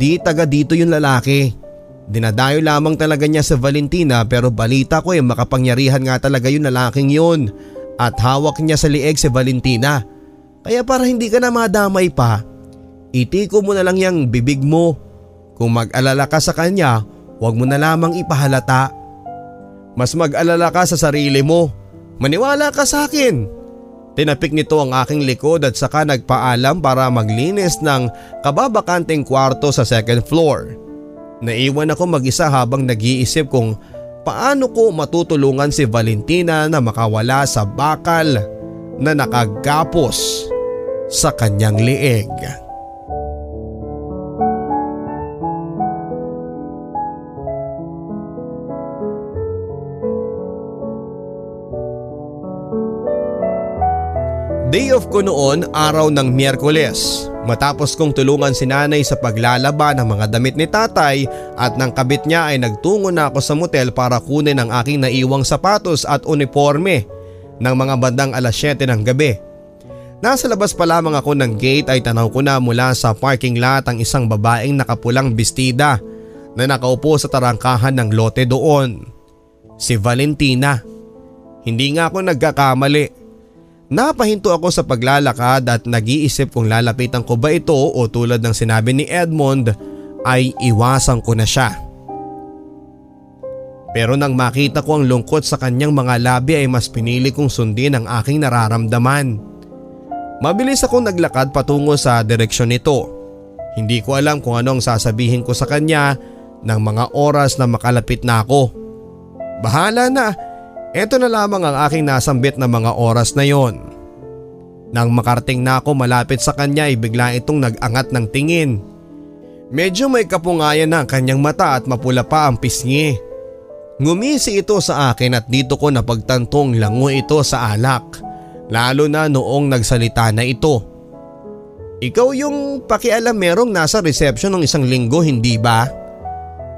di taga dito yung lalaki. Dinadayo lamang talaga niya sa Valentina pero balita ko eh makapangyarihan nga talaga yung lalaking yun at hawak niya sa lieg si Valentina. Kaya para hindi ka na madamay pa, itiko mo na lang yung bibig mo. Kung mag-alala ka sa kanya, huwag mo na lamang ipahalata. Mas mag-alala ka sa sarili mo. Maniwala ka sa akin. Tinapik nito ang aking likod at saka nagpaalam para maglinis ng kababakanting kwarto sa second floor. Naiwan ako mag-isa habang nag-iisip kung paano ko matutulungan si Valentina na makawala sa bakal na nakagapos sa kanyang liig. Day off ko noon, araw ng Miyerkules. Matapos kong tulungan si nanay sa paglalaba ng mga damit ni tatay at ng kabit niya ay nagtungo na ako sa motel para kunin ang aking naiwang sapatos at uniforme ng mga bandang alas siyete ng gabi. Nasa labas pa lamang ako ng gate ay tanaw ko na mula sa parking lot ang isang babaeng nakapulang bestida na nakaupo sa tarangkahan ng lote doon. Si Valentina. Hindi nga ako nagkakamali. Napahinto ako sa paglalakad at nag-iisip kung lalapitan ko ba ito o tulad ng sinabi ni Edmund ay iwasan ko na siya. Pero nang makita ko ang lungkot sa kanyang mga labi ay mas pinili kong sundin ang aking nararamdaman. Mabilis akong naglakad patungo sa direksyon nito. Hindi ko alam kung ano ang sasabihin ko sa kanya ng mga oras na makalapit na ako. Bahala na. Ito na lamang ang aking nasambit na mga oras na yon. Nang makarting na ako malapit sa kanya ay bigla itong nag-angat ng tingin. Medyo may kapungayan na ang kanyang mata at mapula pa ang pisngi. Ngumisi ito sa akin at dito ko napagtantong lango ito sa alak. Lalo na noong nagsalita na ito. Ikaw yung pakialam merong nasa reception ng isang linggo, hindi ba?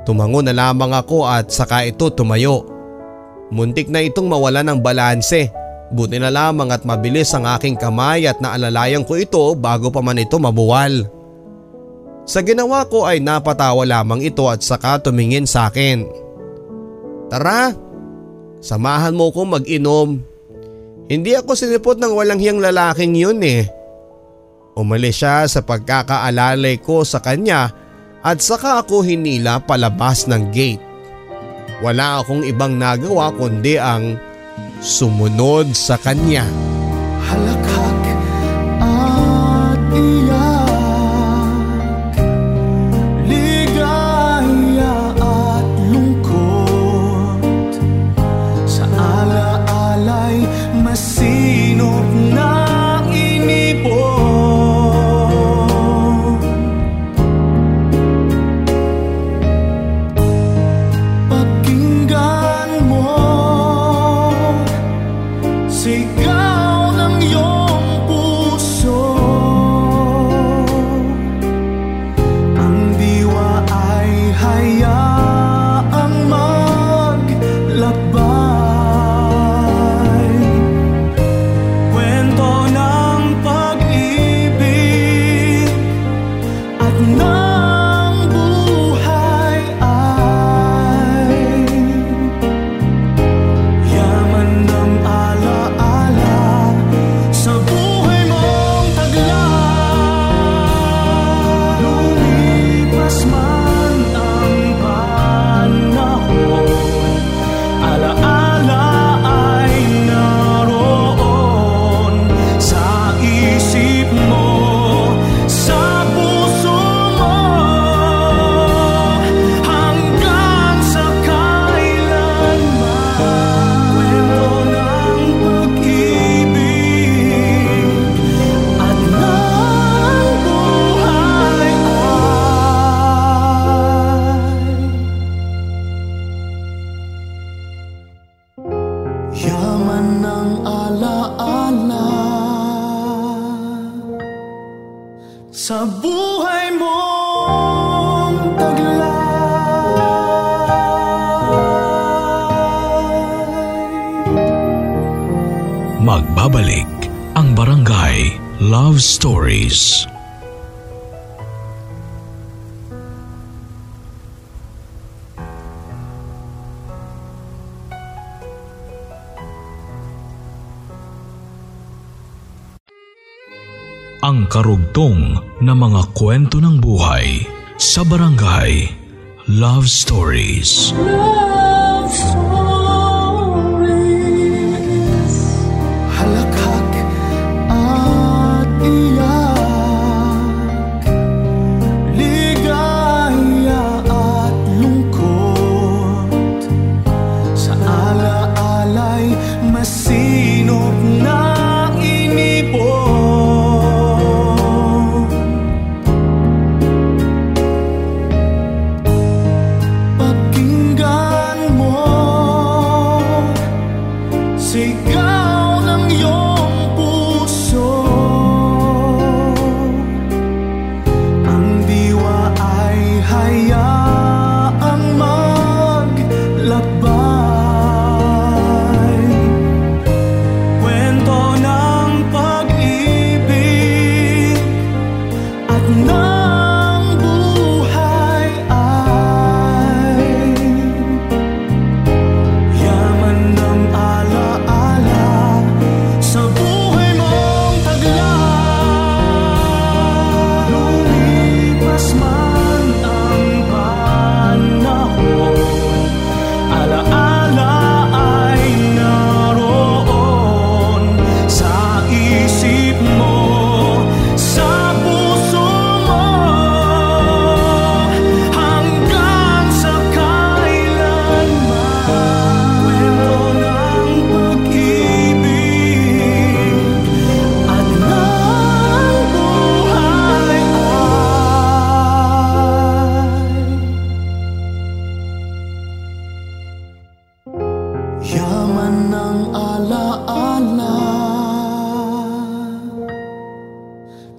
Tumango na lamang ako at saka ito tumayo. Muntik na itong mawala ng balanse. Buti na lamang at mabilis ang aking kamay at naalalayan ko ito bago pa man ito mabuwal. Sa ginawa ko ay napatawa lamang ito at saka tumingin sa akin. Tara, samahan mo ko mag-inom. Hindi ako sinipot ng walang hiyang lalaking yun eh. Umalis siya sa pagkakaalalay ko sa kanya at saka ako hinila palabas ng gate. Wala akong ibang nagawa kundi ang sumunod sa kanya. Halakak at iyak, ligaya at lungkot, sa alaalay masinop na Love Stories. Ang karugtong na mga kwento ng buhay sa Barangay Love Stories. Love Stories. Halakak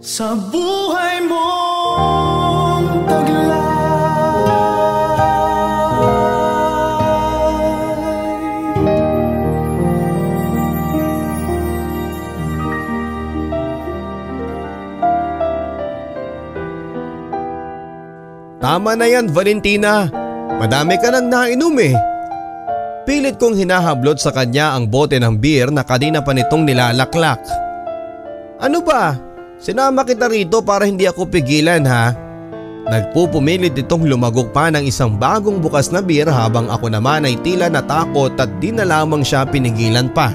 sa buhay mong taglay. Tama na yan, Valentina. Madami ka nang nainom eh. Pilit kong hinahablot sa kanya ang bote ng beer na kanina pa nitong nilalaklak. Ano ba? Sinama kita rito para hindi ako pigilan ha. Nagpupumilit itong lumagok pa ng isang bagong bukas na beer habang ako naman ay tila natakot at di na lamang siya pinigilan pa.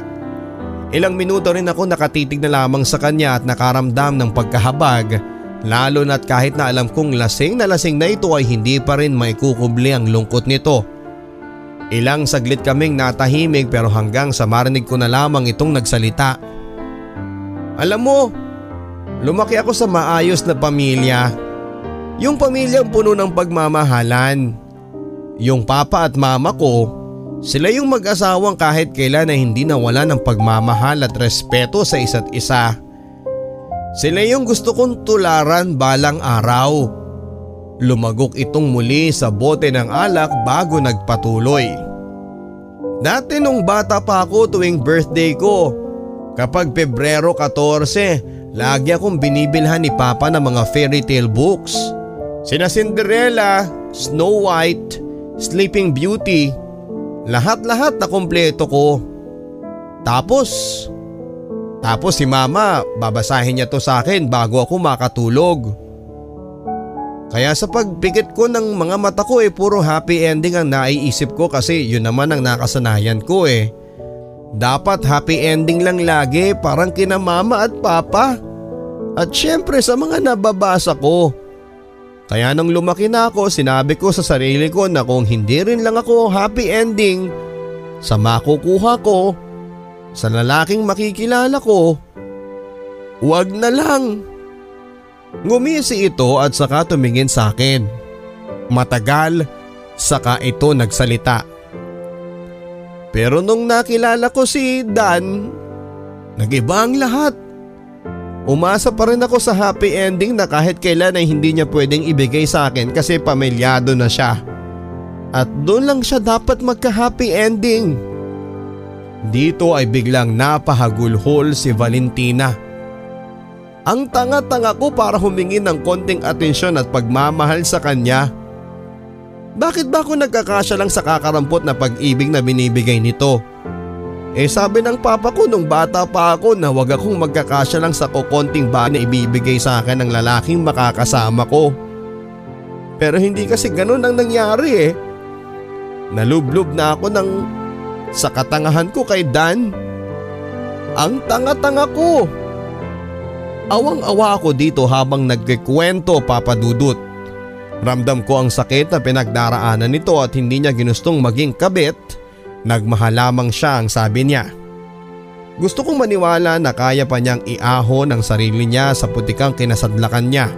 Ilang minuto rin ako nakatitig na lamang sa kanya at nakaramdam ng pagkahabag, lalo na't kahit na alam kong lasing na lasing na ito ay hindi pa rin maikukubli ang lungkot nito. Ilang saglit kaming natahimik pero hanggang sa marinig ko na lamang itong nagsalita. Alam mo, lumaki ako sa maayos na pamilya. Yung pamilyang puno ng pagmamahalan. Yung papa at mama ko, sila yung mag-asawang kahit kailan ay hindi nawala ng pagmamahal at respeto sa isa't isa. Sila yung gusto kong tularan balang araw. Lumagok itong muli sa bote ng alak bago nagpatuloy. Dati nung bata pa ako tuwing birthday ko, kapag Pebrero labing-apat, lagi akong binibilhan ni Papa ng mga fairy tale books. Sina Cinderella, Snow White, Sleeping Beauty, lahat-lahat na kumpleto ko. Tapos, tapos si Mama, babasahin niya to sa akin bago ako makatulog. Kaya sa pagpikit ko ng mga mata ko eh puro happy ending ang naiisip ko kasi yun naman ang nakasanayan ko eh. Dapat happy ending lang lagi, parang kina mama at papa. At syempre sa mga nababasa ko. Kaya nang lumaki na ako, sinabi ko sa sarili ko na kung hindi rin lang ako happy ending, sa makukuha ko, sa lalaking makikilala ko, wag na lang. Ngumisi ito at saka tumingin sa akin. Matagal, saka ito nagsalita. Pero nung nakilala ko si Dan, nagiba ang lahat. Umasa pa rin ako sa happy ending na kahit kailan ay hindi niya pwedeng ibigay sa akin kasi pamilyado na siya. At doon lang siya dapat magka-happy ending. Dito ay biglang napahagulhol si Valentina. Ang tanga-tanga ko para humingi ng konting atensyon at pagmamahal sa kanya. Bakit ba ako nagkakasya lang sa kakarampot na pag-ibig na binibigay nito? Eh sabi ng papa ko nung bata pa ako na wag akong magkakasya lang sa kukonting bagay na ibibigay sa akin ng lalaking makakasama ko. Pero hindi kasi ganun ang nangyari eh. Nalublob na ako ng sa katangahan ko kay Dan. Ang tanga-tanga ko. Awang-awa ako dito habang nagkikwento, Papa Dudut. Ramdam ko ang sakit na pinagdaraanan nito at hindi niya ginustong maging kabit. Nagmahal lamang siya ang sabi niya. Gusto kong maniwala na kaya pa niyang iahon ang sarili niya sa putikang kinasadlakan niya.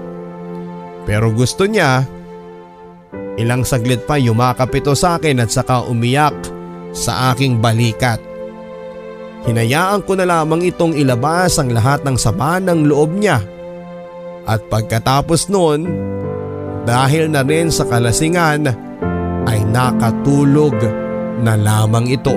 Pero gusto niya, ilang saglit pa yumakap ito sa akin at saka umiyak sa aking balikat. Hinayaan ko na lamang itong ilabas ang lahat ng sama ng loob niya. At pagkatapos noon, dahil na rin sa kalasingan ay nakatulog na lamang ito.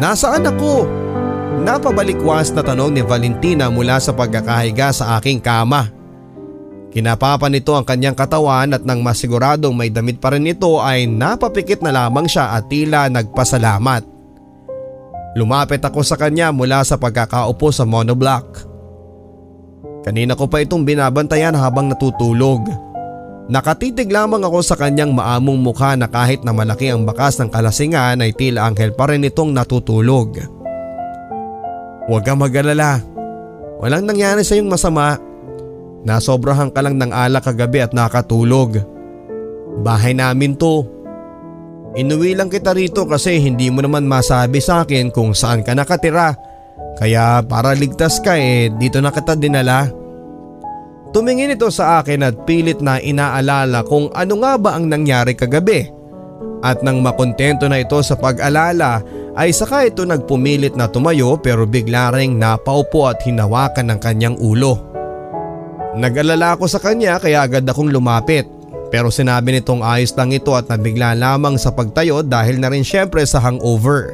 Nasaan ako? Napabalikwas na tanong ni Valentina mula sa pagkakahiga sa aking kama. Kinapapan nito ang kanyang katawan at nang masiguradong may damit pa rin ito ay napapikit na lamang siya at tila nagpasalamat. Lumapit ako sa kanya mula sa pagkakaupo sa monoblock. Kanina ko pa itong binabantayan habang natutulog. Nakatitig lamang ako sa kanyang maamong mukha na kahit na malaki ang bakas ng kalasingan ay tila anghel pa rin itong natutulog. Huwag kang mag-alala. Walang nangyari sa iyong masama. Nasobrahan ka lang ng alak kagabi at nakatulog. Bahay namin to. Inuwi lang kita rito kasi hindi mo naman masabi sa akin kung saan ka nakatira. Kaya para ligtas ka eh dito na kita dinala. Tumingin ito sa akin at pilit na inaalala kung ano nga ba ang nangyari kagabi. At nang makontento na ito sa pag-alala ay saka ito nagpumilit na tumayo pero bigla ring napaupo at hinawakan ng kanyang ulo. Nag-alala ako sa kanya kaya agad akong lumapit. Pero sinabi nitong ayos lang ito at nabigla lamang sa pagtayo dahil na rin syempre sa hangover.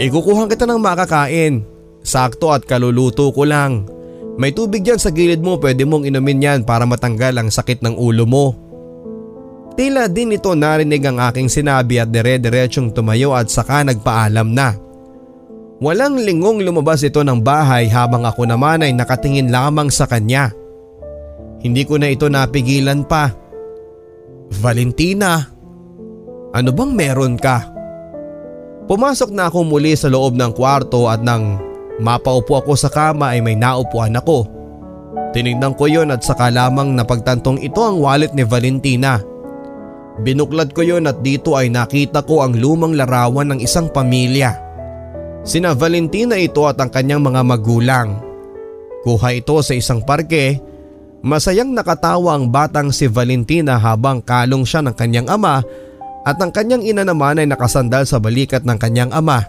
Ikukuhan kita ng makakain. Sakto at kaluluto ko lang. May tubig dyan sa gilid mo, pwede mong inumin yan para matanggal ang sakit ng ulo mo. Tila din ito narinig ang aking sinabi at dire-diretsyong tumayo at saka nagpaalam na. Walang lingong lumabas ito ng bahay habang ako naman ay nakatingin lamang sa kanya. Hindi ko na ito napigilan pa. Valentina, ano bang meron ka? Pumasok na ako muli sa loob ng kwarto at nang mapaupo ako sa kama ay may naupuan ako. Tinignan ko yon at saka lamang napagtantong ito ang wallet ni Valentina. Binuklat ko yon at dito ay nakita ko ang lumang larawan ng isang pamilya. Sina Valentina ito at ang kanyang mga magulang. Kuha ito sa isang parke. Masayang nakatawa ang batang si Valentina habang kalong siya ng kanyang ama at ang kanyang ina naman ay nakasandal sa balikat ng kanyang ama.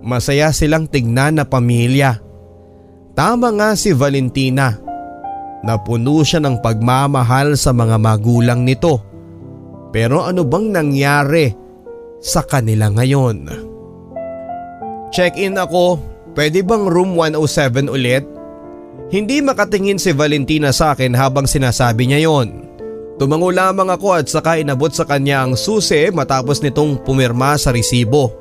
Masaya silang tignan na pamilya. Tama nga si Valentina. Napuno siya ng pagmamahal sa mga magulang nito. Pero ano bang nangyari sa kanila ngayon? Check-in ako. Pwede bang room one oh seven ulit? Hindi makatingin si Valentina sa akin habang sinasabi niya yon. Tumango lamang ako at saka inabot sa kanya ang susi matapos nitong pumirma sa resibo.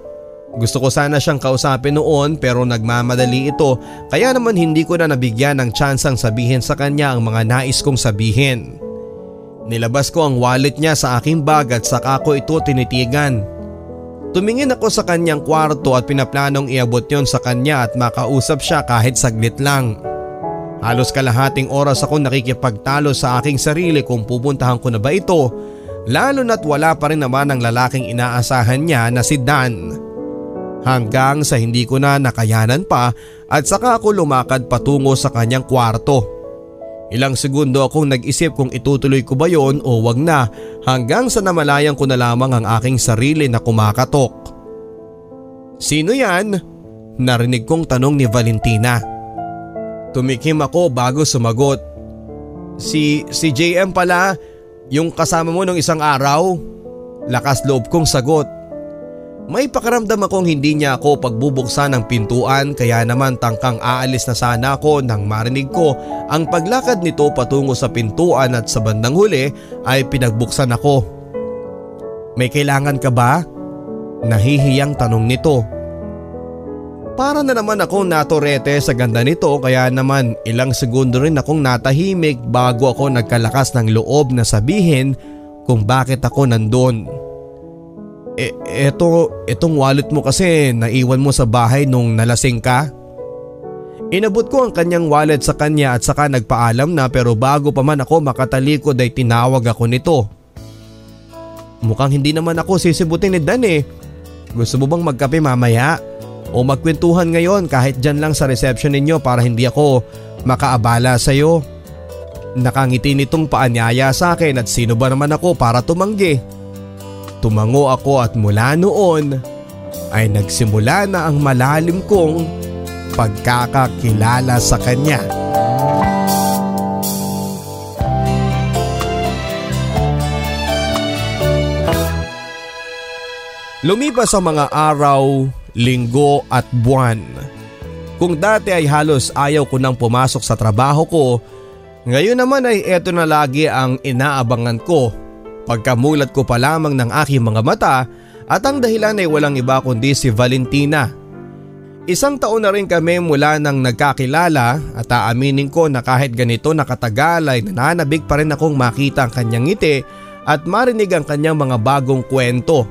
Gusto ko sana siyang kausapin noon pero nagmamadali ito kaya naman hindi ko na nabigyan ng tsansang sabihin sa kanya ang mga nais kong sabihin. Nilabas ko ang wallet niya sa aking bag at saka ko ito tinitigan. Tumingin ako sa kanyang kwarto at pinaplanong iabot yon sa kanya at makausap siya kahit saglit lang. Halos kalahating oras ako nakikipagtalo sa aking sarili kung pupuntahan ko na ba ito, lalo na't wala pa rin naman ang lalaking inaasahan niya na si Dan. Hanggang sa hindi ko na nakayanan pa at saka ako lumakad patungo sa kanyang kwarto. Ilang segundo akong nag-isip kung itutuloy ko ba yon o wag na hanggang sa namalayan ko na lamang ang aking sarili na kumakatok. "Sino yan?" Narinig kong tanong ni Valentina. Tumikim ako bago sumagot. Si, si J M pala, yung kasama mo nung isang araw? Lakas loob kong sagot. May pakiramdam akong hindi niya ako pagbubuksan ng pintuan kaya naman tangkang aalis na sana ako nang marinig ko ang paglakad nito patungo sa pintuan at sa bandang huli ay pinagbuksan ako. May kailangan ka ba? Nahihiyang tanong nito. Para na naman akong naturete sa ganda nito kaya naman ilang segundo rin akong natahimik bago ako nagkalakas ng loob na sabihin kung bakit ako nandun. E, eto, etong wallet mo kasi naiwan mo sa bahay nung nalasing ka. Inabot ko ang kanyang wallet sa kanya at saka nagpaalam na pero bago pa man ako makatalikod ay tinawag ako nito. Mukhang hindi naman ako sisibutin ni Dan eh. Gusto mo bang magkape mamaya? O magkwentuhan ngayon kahit dyan lang sa reception ninyo para hindi ako makaabala sa'yo. Nakangiti nitong paanyaya sa akin at sino ba naman ako para tumanggi. Tumango ako at mula noon ay nagsimula na ang malalim kong pagkakakilala sa kanya. Lumipas ang mga araw, linggo at buwan. Kung dati ay halos ayaw ko nang pumasok sa trabaho ko, ngayon naman ay eto na lagi ang inaabangan ko. Pagkamulat ko pa lamang ng aking mga mata at ang dahilan ay walang iba kundi si Valentina. Isang taon na rin kami mula nang nagkakilala at aaminin ko na kahit ganito nakatagal ay nananabik pa rin akong makita ang kanyang ngiti at marinig ang kanyang mga bagong kwento.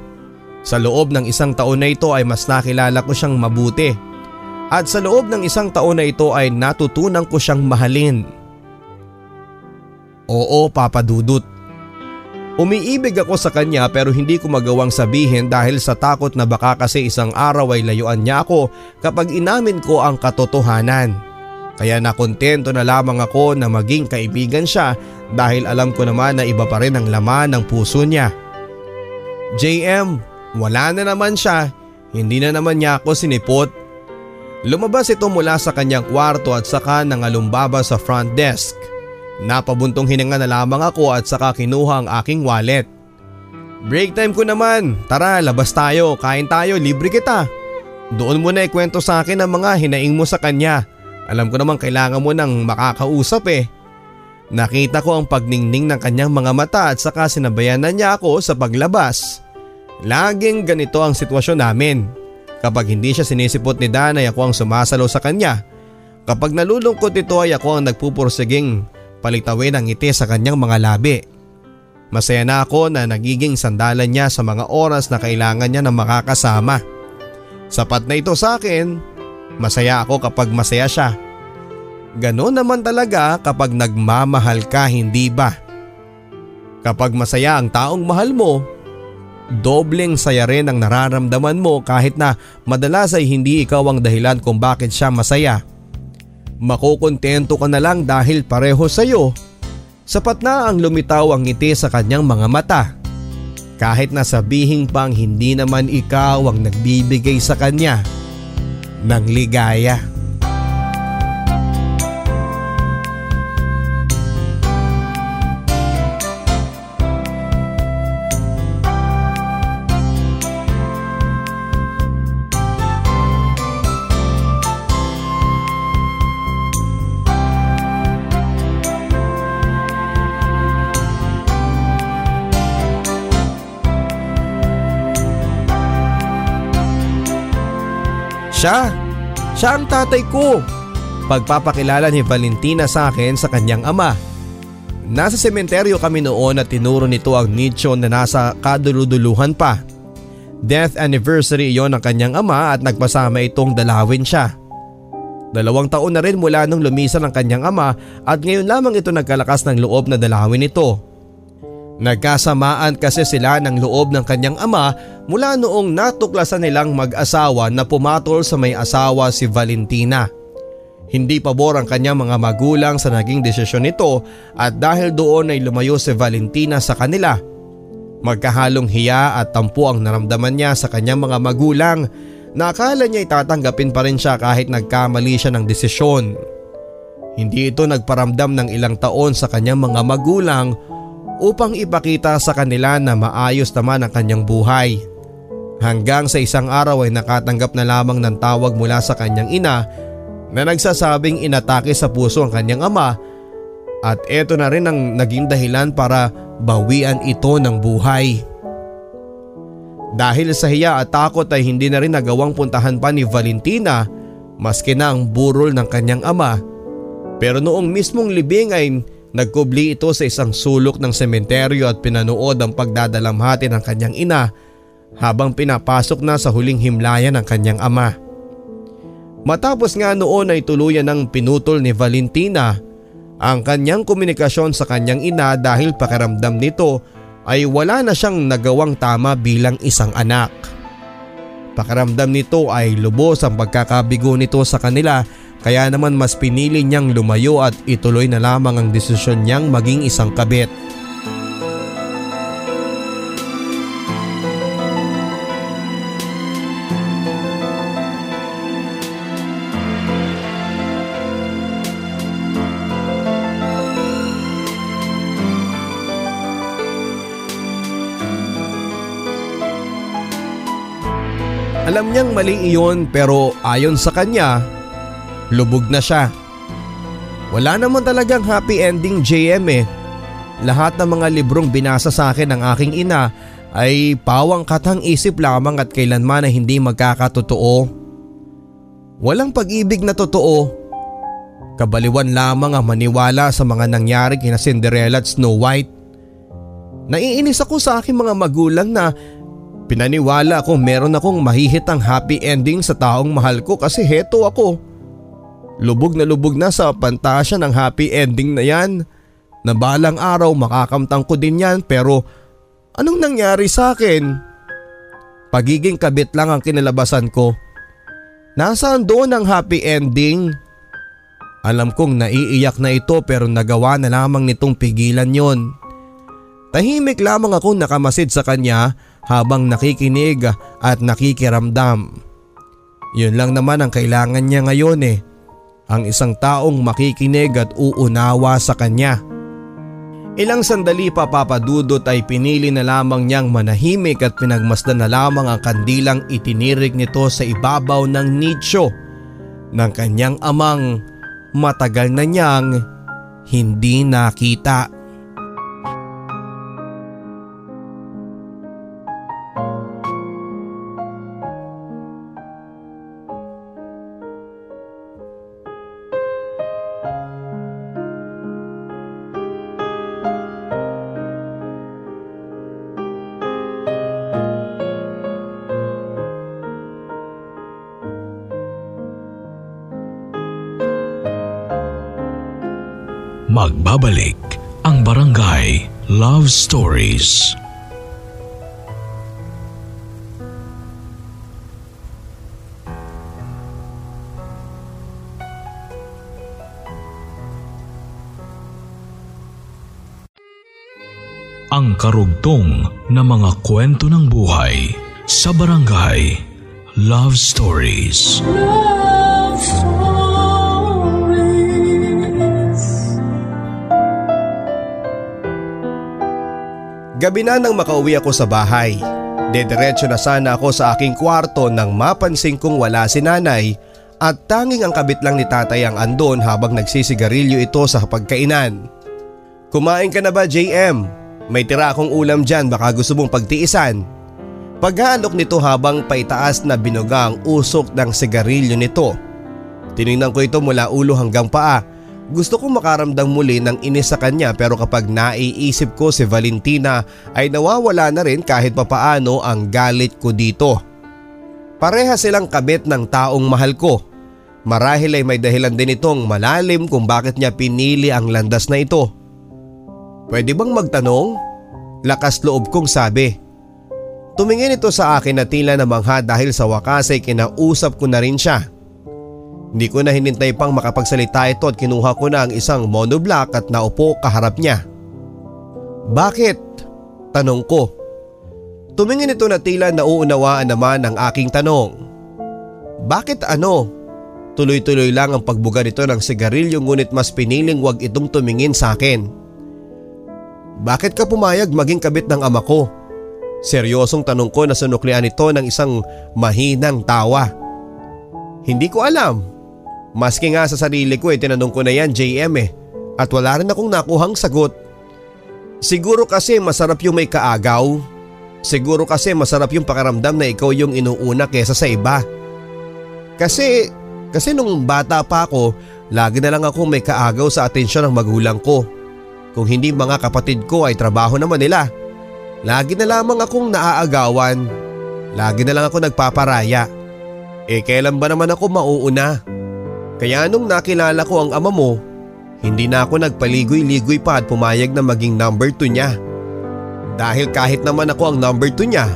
Sa loob ng isang taon na ito ay mas nakilala ko siyang mabuti. At sa loob ng isang taon na ito ay natutunan ko siyang mahalin. Oo, Papa Dudut. Umiibig ako sa kanya pero hindi ko magawang sabihin dahil sa takot na baka kasi isang araw ay layuan niya ako kapag inamin ko ang katotohanan. Kaya nakontento na lamang ako na maging kaibigan siya dahil alam ko naman na iba pa rin ang laman ng puso niya. J M, wala na naman siya, hindi na naman niya ako sinipot. Lumabas ito mula sa kanyang kwarto at saka nangalumbaba sa front desk. Napabuntong hininga na lamang ako at saka kinuha ang aking wallet. Break time ko naman, tara labas tayo, kain tayo, libre kita. Doon mo na ikwento sa akin ang mga hinaing mo sa kanya. Alam ko naman kailangan mo ng makakausap eh. Nakita ko ang pagningning ng kanyang mga mata at saka sinabayanan niya ako sa paglabas. Laging ganito ang sitwasyon namin. Kapag hindi siya sinisipot ni Dan ay ako ang sumasalo sa kanya. Kapag nalulungkot ito ay ako ang nagpupursiging palitawin ang ngiti sa kanyang mga labi. Masaya na ako na nagiging sandalan niya sa mga oras na kailangan niya ng makakasama. Sapat na ito sa akin. Masaya ako kapag masaya siya. Ganon naman talaga kapag nagmamahal ka, hindi ba? Kapag masaya ang taong mahal mo, dobleng saya rin ang nararamdaman mo kahit na madalas ay hindi ikaw ang dahilan kung bakit siya masaya. Makukontento ka na lang dahil pareho sa'yo. Sapat na ang lumitaw ang ngiti sa kanyang mga mata. Kahit na sabihin pang hindi naman ikaw ang nagbibigay sa kanya ng ligaya. Siya Siya ang tatay ko. Pagpapakilala ni Valentina sa akin sa kanyang ama. Nasa sementeryo kami noon at tinuro nito ang nicho na nasa kaduluduluhan pa. Death anniversary yon ng kanyang ama at nagpasama itong dalawin siya. Dalawang taon na rin mula nung lumisan ang kanyang ama at ngayon lamang ito nagkalakas ng loob na dalawin ito. Nagkasamaan kasi sila ng loob ng kanyang ama mula noong natuklasan nilang mag-asawa na pumatol sa may asawa si Valentina. Hindi pabor ang kanyang mga magulang sa naging desisyon nito at dahil doon ay lumayo si Valentina sa kanila. Magkahalong hiya at tampo ang naramdaman niya sa kanyang mga magulang na akala niya itatanggapin pa rin siya kahit nagkamali siya ng desisyon. Hindi ito nagparamdam ng ilang taon sa kanyang mga magulang upang ipakita sa kanila na maayos naman ang kanyang buhay. Hanggang sa isang araw ay nakatanggap na lamang ng tawag mula sa kanyang ina na nagsasabing inatake sa puso ang kanyang ama at eto na rin ang naging dahilan para bawian ito ng buhay. Dahil sa hiya at takot ay hindi na rin nagawang puntahan pa ni Valentina maski na ang burol ng kanyang ama. Pero noong mismong libing ay nagkubli ito sa isang sulok ng sementeryo at pinanood ang pagdadalamhati ng kanyang ina habang pinapasok na sa huling himlayan ng kanyang ama. Matapos nga noon ay tuluyan ng pinutol ni Valentina ang kanyang komunikasyon sa kanyang ina dahil pakiramdam nito ay wala na siyang nagawang tama bilang isang anak. Pakiramdam nito ay lubos ang pagkakabigo nito sa kanila. Kaya naman mas pinili niyang lumayo at ituloy na lamang ang desisyon niyang maging isang kabit. Alam niyang mali iyon pero ayon sa kanya, lubog na siya. Wala naman talagang happy ending, J M eh. Lahat ng mga librong binasa sa akin ng aking ina ay pawang katang isip lamang at kailanman ay hindi magkakatotoo. Walang pag-ibig na totoo. Kabaliwan lamang ang maniwala sa mga nangyari kina Cinderella at Snow White. Naiinis ako sa aking mga magulang na pinaniwala akong meron akong mahihitang happy ending sa taong mahal ko kasi heto ako. Lubog na lubog na sa pantasya ng happy ending na yan. Na balang araw makakamtang ko din yan pero anong nangyari sa akin? Pagiging kabit lang ang kinalabasan ko. Nasaan doon ang happy ending? Alam kong naiiyak na ito pero nagawa na lamang nitong pigilan yon. Tahimik lamang ako nakamasid sa kanya habang nakikinig at nakikiramdam. Yun lang naman ang kailangan niya ngayon eh. Ang isang taong makikinig at uunawa sa kanya. Ilang sandali pa papadudot ay pinili na lamang niyang manahimik at pinagmasdan na lamang ang kandilang itinirik nito sa ibabaw ng nicho ng kanyang amang matagal na niyang hindi nakita. Magbabalik ang Barangay Love Stories. Ang karugtong na mga kwento ng buhay sa Barangay Love Stories. Love Stories. Gabi na nang makauwi ako sa bahay. Dediretso na sana ako sa aking kwarto nang mapansin kong wala si nanay at tanging ang kabit lang ni tatay ang andon habang nagsisigarilyo ito sa pagkainan. Kumain ka na ba, J M? May tira akong ulam dyan, baka gusto mong pagtiisan. Paghalok nito habang paitaas na binuga ang usok ng sigarilyo nito. Tinignan ko ito mula ulo hanggang paa. Gusto kong makaramdam muli ng inis sa kanya pero kapag naiisip ko si Valentina ay nawawala na rin kahit papaano ang galit ko dito. Pareha silang kabit ng taong mahal ko. Marahil ay may dahilan din itong malalim kung bakit niya pinili ang landas na ito. Pwede bang magtanong? Lakas loob kong sabi. Tumingin ito sa akin na tila namangha dahil sa wakas ay kinausap ko na rin siya. Hindi ko na hinintay pang makapagsalita ito at kinuha ko na ang isang monoblock at naupo kaharap niya. Bakit? Tanong ko. Tumingin ito na tila nauunawaan naman ang aking tanong. Bakit ano? Tuloy-tuloy lang ang pagbuga nito ng sigarilyo ngunit mas piniling wag itong tumingin sa akin. Bakit ka pumayag maging kabit ng ama ko? Seryosong tanong ko na sinuklian ito ng isang mahinang tawa. Hindi ko alam. Maski nga sa sarili ko eh, tinanong ko na yan, J M eh, at wala rin akong nakuhang sagot. Siguro kasi masarap yung may kaagaw. Siguro kasi masarap yung pakiramdam na ikaw yung inuuna kesa sa iba. Kasi, kasi nung bata pa ako, lagi na lang ako may kaagaw sa atensyon ng magulang ko. Kung hindi mga kapatid ko ay trabaho naman nila. Lagi na lamang akong naaagawan. Lagi na lang ako nagpaparaya. Eh kailan ba naman ako mauuna? Kaya nung nakilala ko ang ama mo, hindi na ako nagpaligoy-ligoy pa at pumayag na maging number two niya. Dahil kahit naman ako ang number two niya,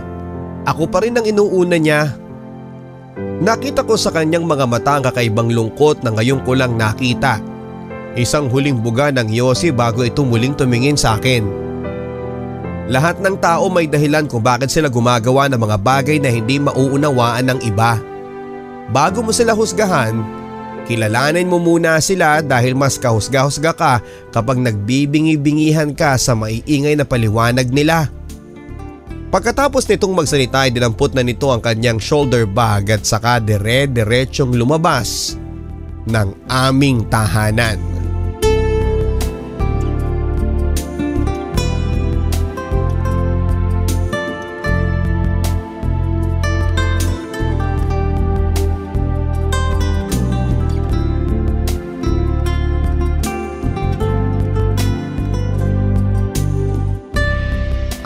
ako pa rin ang inuuna niya. Nakita ko sa kanyang mga mata ang kakaibang lungkot na ngayon ko lang nakita. Isang huling buga ng yosi bago ito muling tumingin sa akin. Lahat ng tao may dahilan kung bakit sila gumagawa ng mga bagay na hindi mauunawaan ng iba. Bago mo sila husgahan, kilalanin mo muna sila dahil mas kahusga-husga ka kapag nagbibingi-bingihan ka sa maiingay na paliwanag nila. Pagkatapos nitong magsalita ay dinampot na nito ang kanyang shoulder bag at saka dire-diretsyong lumabas ng aming tahanan.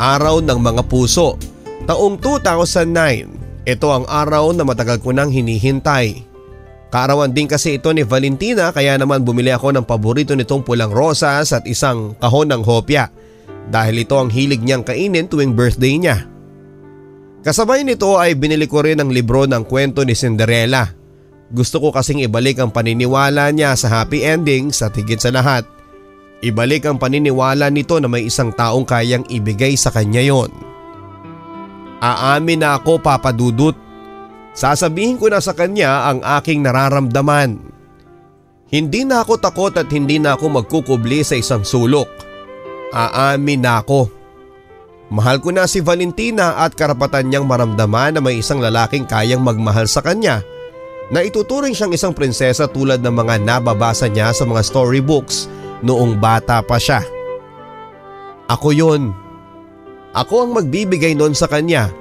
Araw ng mga puso, taong two thousand nine. Ito ang araw na matagal ko nang hinihintay. Kaarawan din kasi ito ni Valentina kaya naman bumili ako ng paborito nitong pulang rosas at isang kahon ng hopya dahil ito ang hilig niyang kainin tuwing birthday niya. Kasabay nito ay binili ko rin ang libro ng kwento ni Cinderella Gusto ko kasing ibalik ang paniniwala niya sa happy ending sa tigit sa lahat. Ibalik ang paniniwala nito na may isang taong kayang ibigay sa kanya yon. Aamin na ako, Papa Dudut. Sasabihin ko na sa kanya ang aking nararamdaman. Hindi na ako takot at hindi na ako magkukubli sa isang sulok. Aamin na ako. Mahal ko na si Valentina at karapatan niyang maramdaman na may isang lalaking kayang magmahal sa kanya, na ituturing siyang isang prinsesa tulad ng mga nababasa niya sa mga storybooks noong bata pa siya. Ako yun. Ako ang magbibigay nun sa kanya.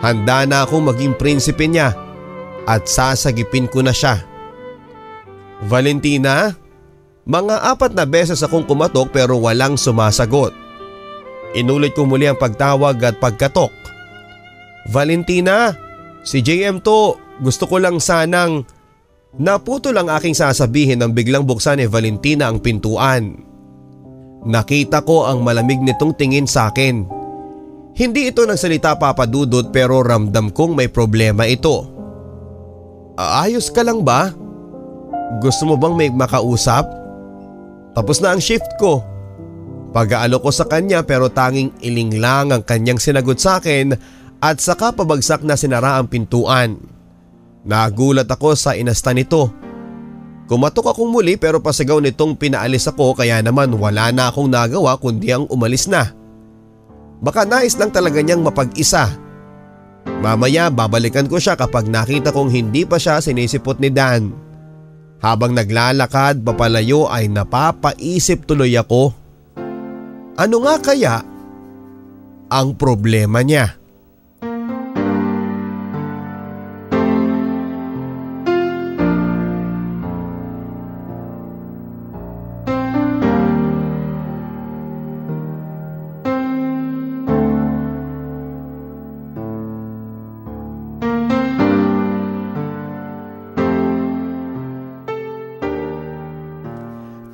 Handa na akong maging prinsipe niya at sasagipin ko na siya. Valentina, mga apat na beses akong kumatok pero walang sumasagot. Inulit ko muli ang pagtawag at pagkatok. Valentina, si J M to. Gusto ko lang sanang… Naputol ang aking sasabihin nang biglang buksan ni Valentina ang pintuan. Nakita ko ang malamig nitong tingin sa akin. Hindi ito nagsalita, Papa Dudut, pero ramdam kong may problema ito. Ayos ka lang ba? Gusto mo bang may makausap? Tapos na ang shift ko. Pag-aalo ko sa kanya pero tanging iling lang ang kanyang sinagot sa akin at saka pabagsak na sinara ang pintuan. Nagulat ako sa inasta nito. Kumatok akong muli pero pasigaw nitong pinaalis ako, kaya naman wala na akong nagawa kundi ang umalis na. Baka nais lang talaga niyang mapag-isa. Mamaya babalikan ko siya kapag nakita kong hindi pa siya sinisipot ni Dan. Habang naglalakad papalayo ay napapaisip tuloy ako. Ano nga kaya ang problema niya?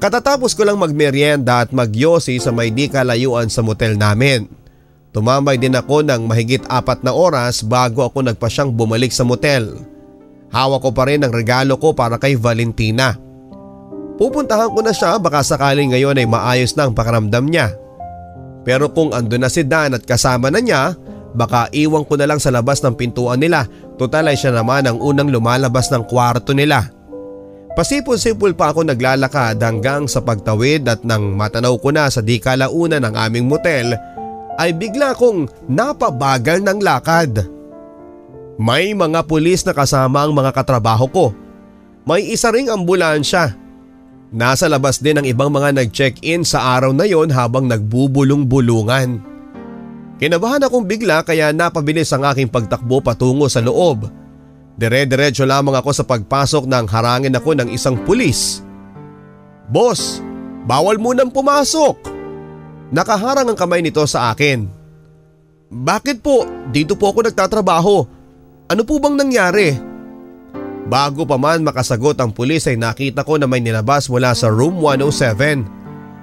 Katatapos ko lang magmeryenda at magyosi sa may di kalayuan sa motel namin. Tumambay din ako ng mahigit apat na oras bago ako nagpasyang bumalik sa motel. Hawak ko pa rin ang regalo ko para kay Valentina. Pupuntahan ko na siya, baka sakaling ngayon ay maayos na ang pakiramdam niya. Pero kung andun na si Dan at kasama na niya, baka iwan ko na lang sa labas ng pintuan nila. Total ay siya naman ang unang lumalabas ng kwarto nila. Pasipol-sipol pa ako naglalakad hanggang sa pagtawid at nang matanaw ko na sa di kalaunan ng aming motel ay bigla akong napabagal ng lakad. May mga pulis na kasama ang mga katrabaho ko. May isa ring ambulansya. Nasa labas din ang ibang mga nag-check-in sa araw na yon habang nagbubulong-bulungan. Kinabahan akong bigla kaya napabilis ang aking pagtakbo patungo sa loob. Dire-diretso lamang ako sa pagpasok nang harangin ako ng isang pulis. Boss, bawal munang pumasok. Nakaharang ang kamay nito sa akin. Bakit po? Dito po ako nagtatrabaho. Ano po bang nangyari? Bago pa man makasagot ang pulis ay nakita ko na may nilabas mula sa room one oh seven.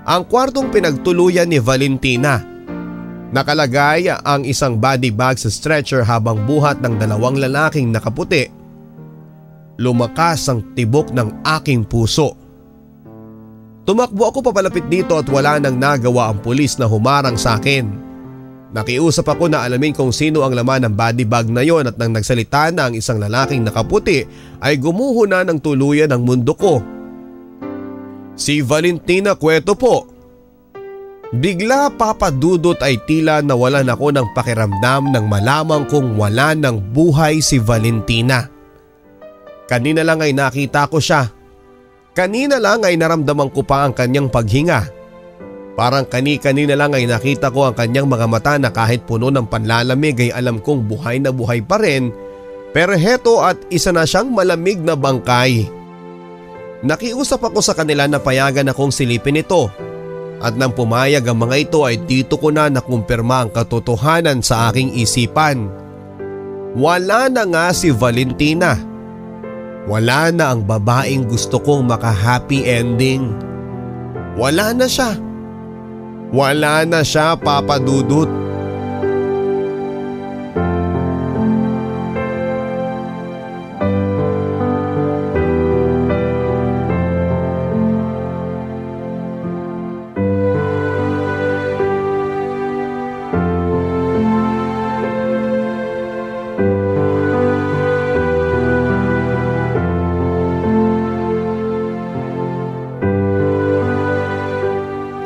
Ang kwartong pinagtuluyan ni Valentina. Nakalagay ang isang body bag sa stretcher habang buhat ng dalawang lalaking nakaputi. Lumakas ang tibok ng aking puso. Tumakbo ako papalapit dito at wala nang nagawa ang pulis na humarang sa akin. Nakiusap ako na alamin kung sino ang laman ng body bag na yon at nang nagsalita na ang isang lalaking nakaputi ay gumuho na ng tuluyan ang mundo ko. Si Valentina Cueto po. Bigla, Papa Dudut, ay tila nawalan ako ng pakiramdam nang malaman kong wala ng buhay si Valentina. Kanina lang ay nakita ko siya. Kanina lang ay naramdaman ko pa ang kanyang paghinga. Parang kani-kanina lang ay nakita ko ang kanyang mga mata na kahit puno ng panlalamig ay alam kong buhay na buhay pa rin. Pero heto at isa na siyang malamig na bangkay. Nakiusap ako sa kanila na payagan akong silipin ito. At nang pumayag ang mga ito ay dito ko na nakumpirma ang katotohanan sa aking isipan. Wala na nga si Valentina. Wala na ang babaeng gusto kong maka-happy ending. Wala na siya. Wala na siya, Papa Dudut.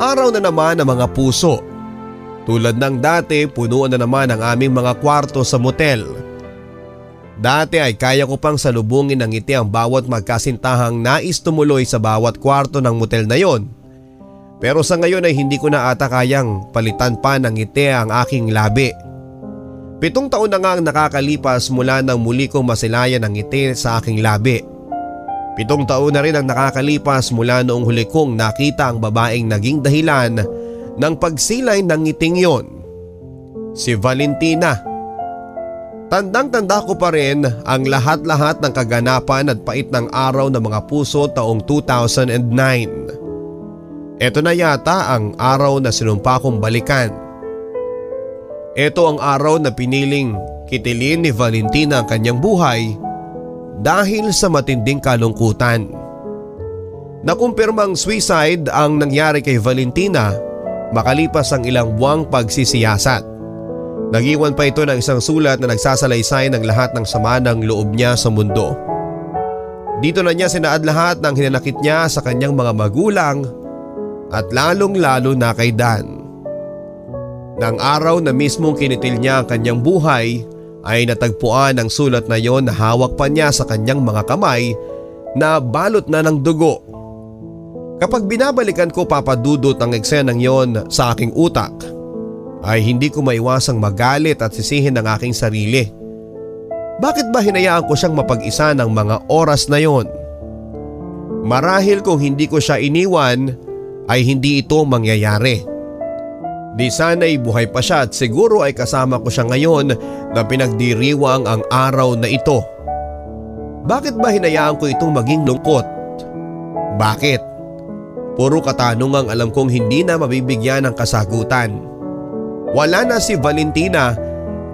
araw na naman ang mga puso. Tulad ng dati, punuan na naman ang aming mga kwarto sa motel. Dati ay kaya ko pang salubungin ng ngiti ang bawat magkasintahang nais tumuloy sa bawat kwarto ng motel na yon. Pero sa ngayon ay hindi ko na ata kayang palitan pa ng ngiti ang aking labi. Pitong taon na nga ang nakakalipas mula nang muli kong masilayan ang ngiti sa aking labi. Pitong taon na rin ang nakakalipas mula noong huli kong nakita ang babaeng naging dahilan ng pagsilay ng ngiting yon. Si Valentina. Tandang-tanda ko pa rin ang lahat-lahat ng kaganapan at pait ng araw ng mga puso taong two thousand nine. Ito na yata ang araw na sinumpa kong balikan. Ito ang araw na piniling kitilin ni Valentina ang kanyang buhay dahil sa matinding kalungkutan. Nakumpirmang suicide ang nangyari kay Valentina makalipas ang ilang buwang pagsisiyasat. Nag-iwan pa ito ng isang sulat na nagsasalaysay ng lahat ng sama ng loob niya sa mundo. Dito na niya sinaad lahat ng hinanakit niya sa kanyang mga magulang at lalong-lalo na kay Dan. Nang araw na mismong kinitil niya ang kanyang buhay ay natagpuan ang sulat na yon na hawak pa niya sa kanyang mga kamay na balot na ng dugo. Kapag binabalikan ko papadudot ang eksenang yon sa aking utak, ay hindi ko maiwasang magalit at sisihin ang aking sarili. Bakit ba hinayaan ko siyang mapag-isa ng mga oras na yon? Marahil kung hindi ko siya iniwan ay hindi ito mangyayari. Di sana'y buhay pa siya at siguro ay kasama ko siya ngayon na pinagdiriwang ang araw na ito. Bakit ba hinayaan ko itong maging lungkot? Bakit? Puro katanungang alam kong hindi na mabibigyan ng kasagutan. Wala na si Valentina,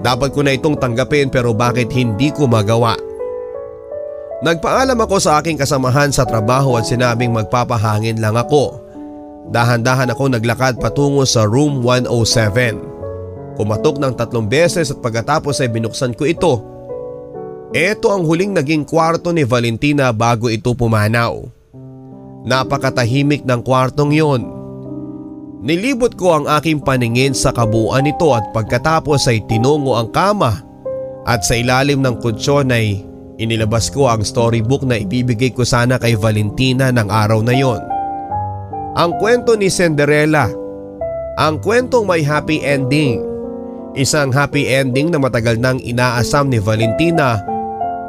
dapat ko na itong tanggapin pero bakit hindi ko magawa? Nagpaalam ako sa aking kasamahan sa trabaho at sinabing magpapahangin lang ako. Dahan-dahan ako naglakad patungo sa room one oh seven. Kumatok ng tatlong beses at pagkatapos ay binuksan ko ito. Ito ang huling naging kwarto ni Valentina bago ito pumanaw. Napakatahimik ng kwartong yon. Nilibot ko ang aking paningin sa kabuuan nito at pagkatapos ay tinungo ang kama at sa ilalim ng kutsyon ay inilabas ko ang storybook na ibibigay ko sana kay Valentina ng araw na yon. Ang kwento ni Cinderella, ang kwentong may happy ending, isang happy ending na matagal nang inaasam ni Valentina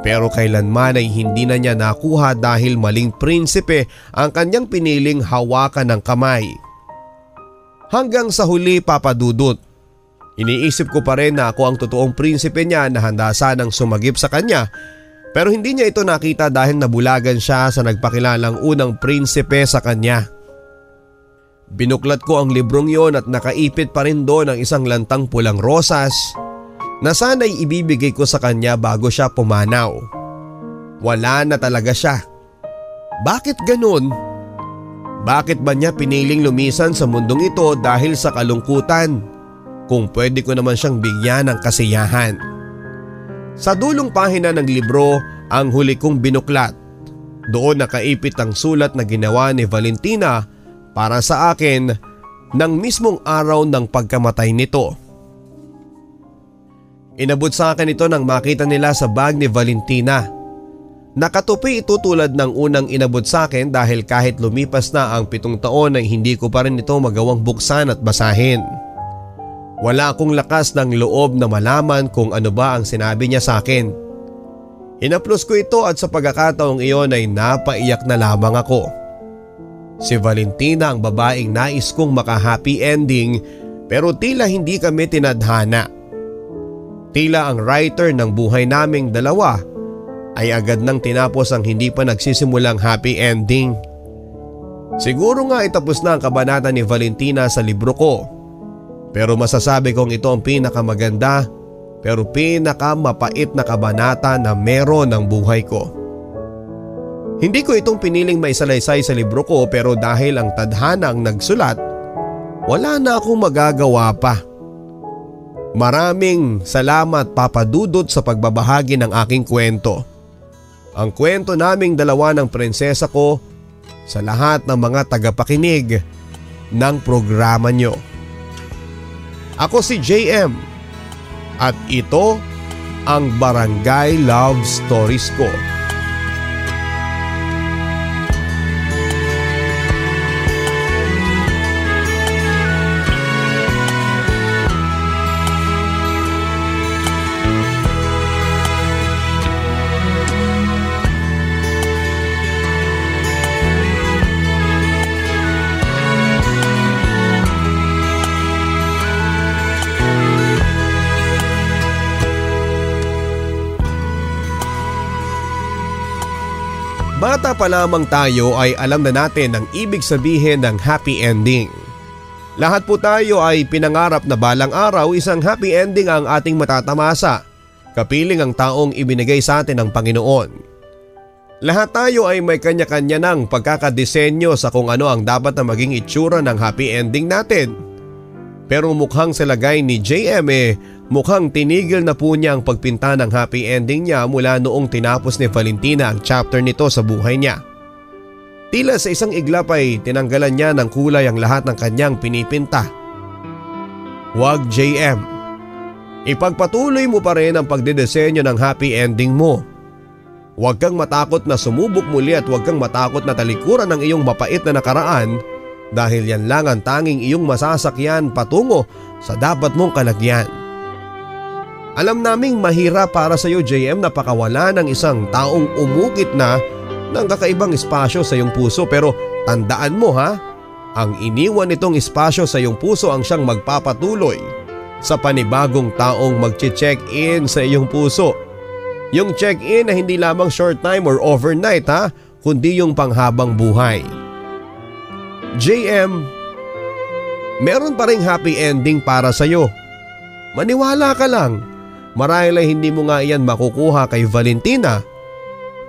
pero kailanman ay hindi na niya nakuha dahil maling prinsipe ang kanyang piniling hawakan ng kamay. Hanggang sa huli papadudot, iniisip ko pa rin na ako ang totoong prinsipe niya na handa sanang sumagip sa kanya pero hindi niya ito nakita dahil nabulagan siya sa nagpakilalang unang prinsipe sa kanya. Binuklat ko ang librong yon at nakaipit pa rin doon ang isang lantang pulang rosas na sana'y ibibigay ko sa kanya bago siya pumanaw. Wala na talaga siya. Bakit ganun? Bakit ba niya piniling lumisan sa mundong ito dahil sa kalungkutan? Kung pwede ko naman siyang bigyan ng kasiyahan. Sa dulong pahina ng libro, ang huli kong binuklat. Doon nakaipit ang sulat na ginawa ni Valentina para sa akin ng mismong araw ng pagkamatay nito. Inabot sa akin ito nang makita nila sa bag ni Valentina. Nakatupi ito tulad ng unang inabot sa akin dahil kahit lumipas na ang pitong taon ay hindi ko pa rin ito magawang buksan at basahin. Wala akong lakas ng loob na malaman kung ano ba ang sinabi niya sa akin. Hinaplos ko ito at sa pagkakataong iyon ay napaiyak na lamang ako. Si Valentina ang babaeng nais kong maka-happy ending pero tila hindi kami tinadhana. Tila ang writer ng buhay naming dalawa ay agad nang tinapos ang hindi pa nagsisimulang happy ending. Siguro nga itapos na ang kabanata ni Valentina sa libro ko. Pero masasabi kong ito ang pinakamaganda pero pinakamapait na kabanata na meron ng buhay ko. Hindi ko itong piniling maisalaysay sa libro ko pero dahil ang tadhana ang nagsulat, wala na akong magagawa pa. Maraming salamat papadudot sa pagbabahagi ng aking kwento. Ang kwento naming dalawa ng prinsesa ko sa lahat ng mga tagapakinig ng programa nyo. Ako si J M at ito ang Barangay Love Stories ko. Bata pa lamang tayo ay alam na natin ang ibig sabihin ng happy ending. Lahat po tayo ay pinangarap na balang araw isang happy ending ang ating matatamasa, kapiling ang taong ibinigay sa atin ng Panginoon. Lahat tayo ay may kanya-kanya ng pagkakadesenyo sa kung ano ang dapat na maging itsura ng happy ending natin. Pero mukhang sa lagay ni J M, eh, mukhang tinigil na po niya ang pagpinta ng happy ending niya mula noong tinapos ni Valentina ang chapter nito sa buhay niya. Tila sa isang iglap ay tinanggalan niya ng kulay ang lahat ng kanyang pinipinta. Wag, J M. Ipagpatuloy mo pa rin ang pagdedesenyo ng happy ending mo. Huwag kang matakot na sumubok muli at huwag kang matakot na talikuran ang iyong mapait na nakaraan dahil yan lang ang tanging iyong masasakyan patungo sa dapat mong kalagyan. Alam naming mahirap para sa iyo, J M, na pakawalan ng isang taong umukit na ng kakaibang espasyo sa iyong puso, pero tandaan mo ha, ang iniwan nitong espasyo sa iyong puso ang siyang magpapatuloy sa panibagong taong magche-check-in sa iyong puso. Yung check-in na hindi lamang short time or overnight ha, kundi yung panghabang buhay. J M, meron pa ring happy ending para sa iyo. Maniwala ka lang. Marahil ay hindi mo nga iyan makukuha kay Valentina,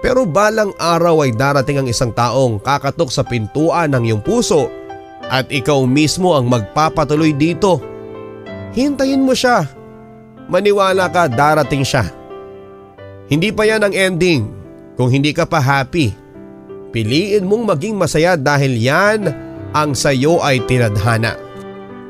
pero balang araw ay darating ang isang taong kakatok sa pintuan ng iyong puso at ikaw mismo ang magpapatuloy dito. Hintayin mo siya. Maniwala ka, darating siya. Hindi pa yan ang ending kung hindi ka pa happy. Piliin mong maging masaya dahil yan ang sayo ay tinadhana.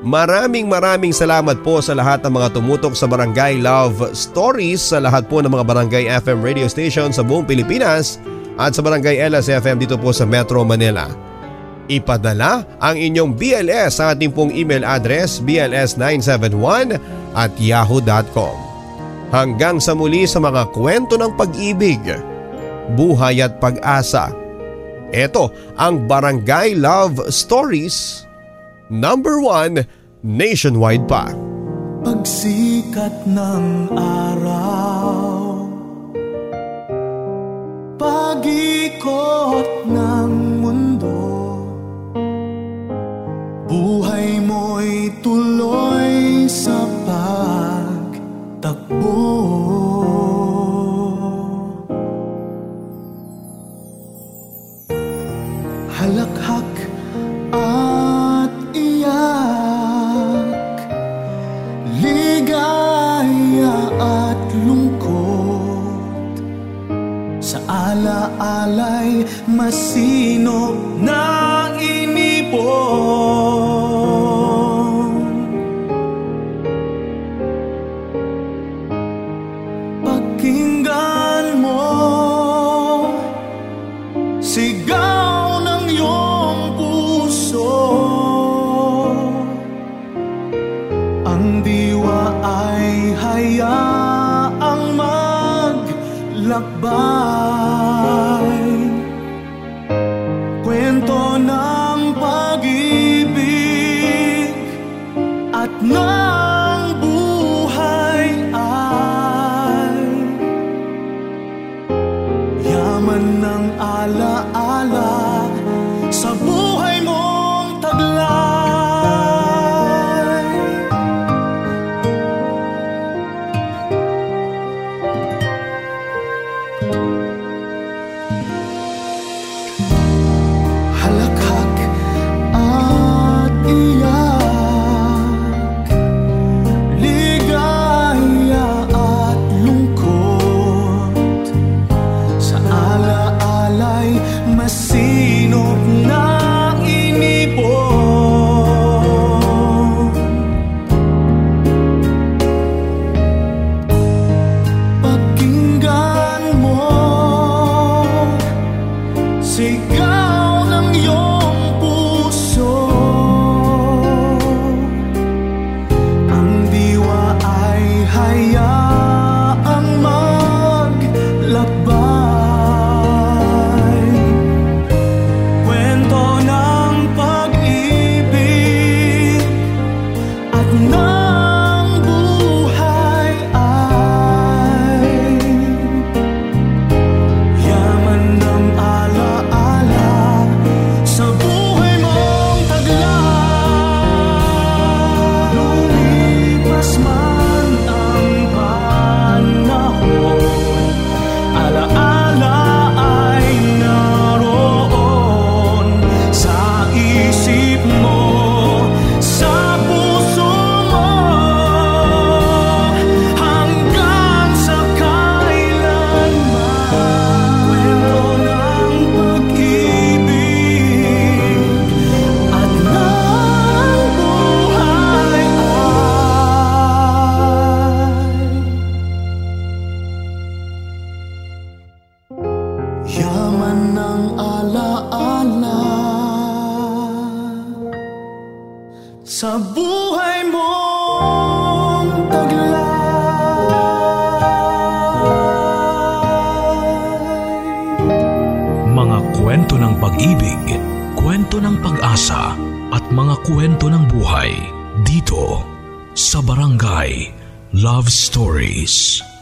Maraming maraming salamat po sa lahat ng mga tumutok sa Barangay Love Stories, sa lahat po ng mga Barangay F M radio station sa buong Pilipinas at sa Barangay Ella F M dito po sa Metro Manila. Ipadala ang inyong B L S sa ating pong email address b l s nine seven one at yahoo dot com. Hanggang sa muli sa mga kwento ng pag-ibig, buhay at pag-asa. Ito ang Barangay Love Stories Number one, nationwide pa. Pagsikat ng araw, pag-ikot ng mundo, buhay mo'y tuloy sa pagtakbo. Halakhak ang ligaya at lungkot, sa alaalay masinop na inipon. Pakinggan mo sigaw ng iyong puso. Ang diwa ay hayaang maglakbay, kwento ng pag-ibig at ng buhay ay yaman ng alaala sa buhay mong taglay. Halakhak at iyak, buhay mong taglay. Mga kwento ng pag-ibig, kwento ng pag-asa at mga kwento ng buhay dito sa Barangay Love Stories.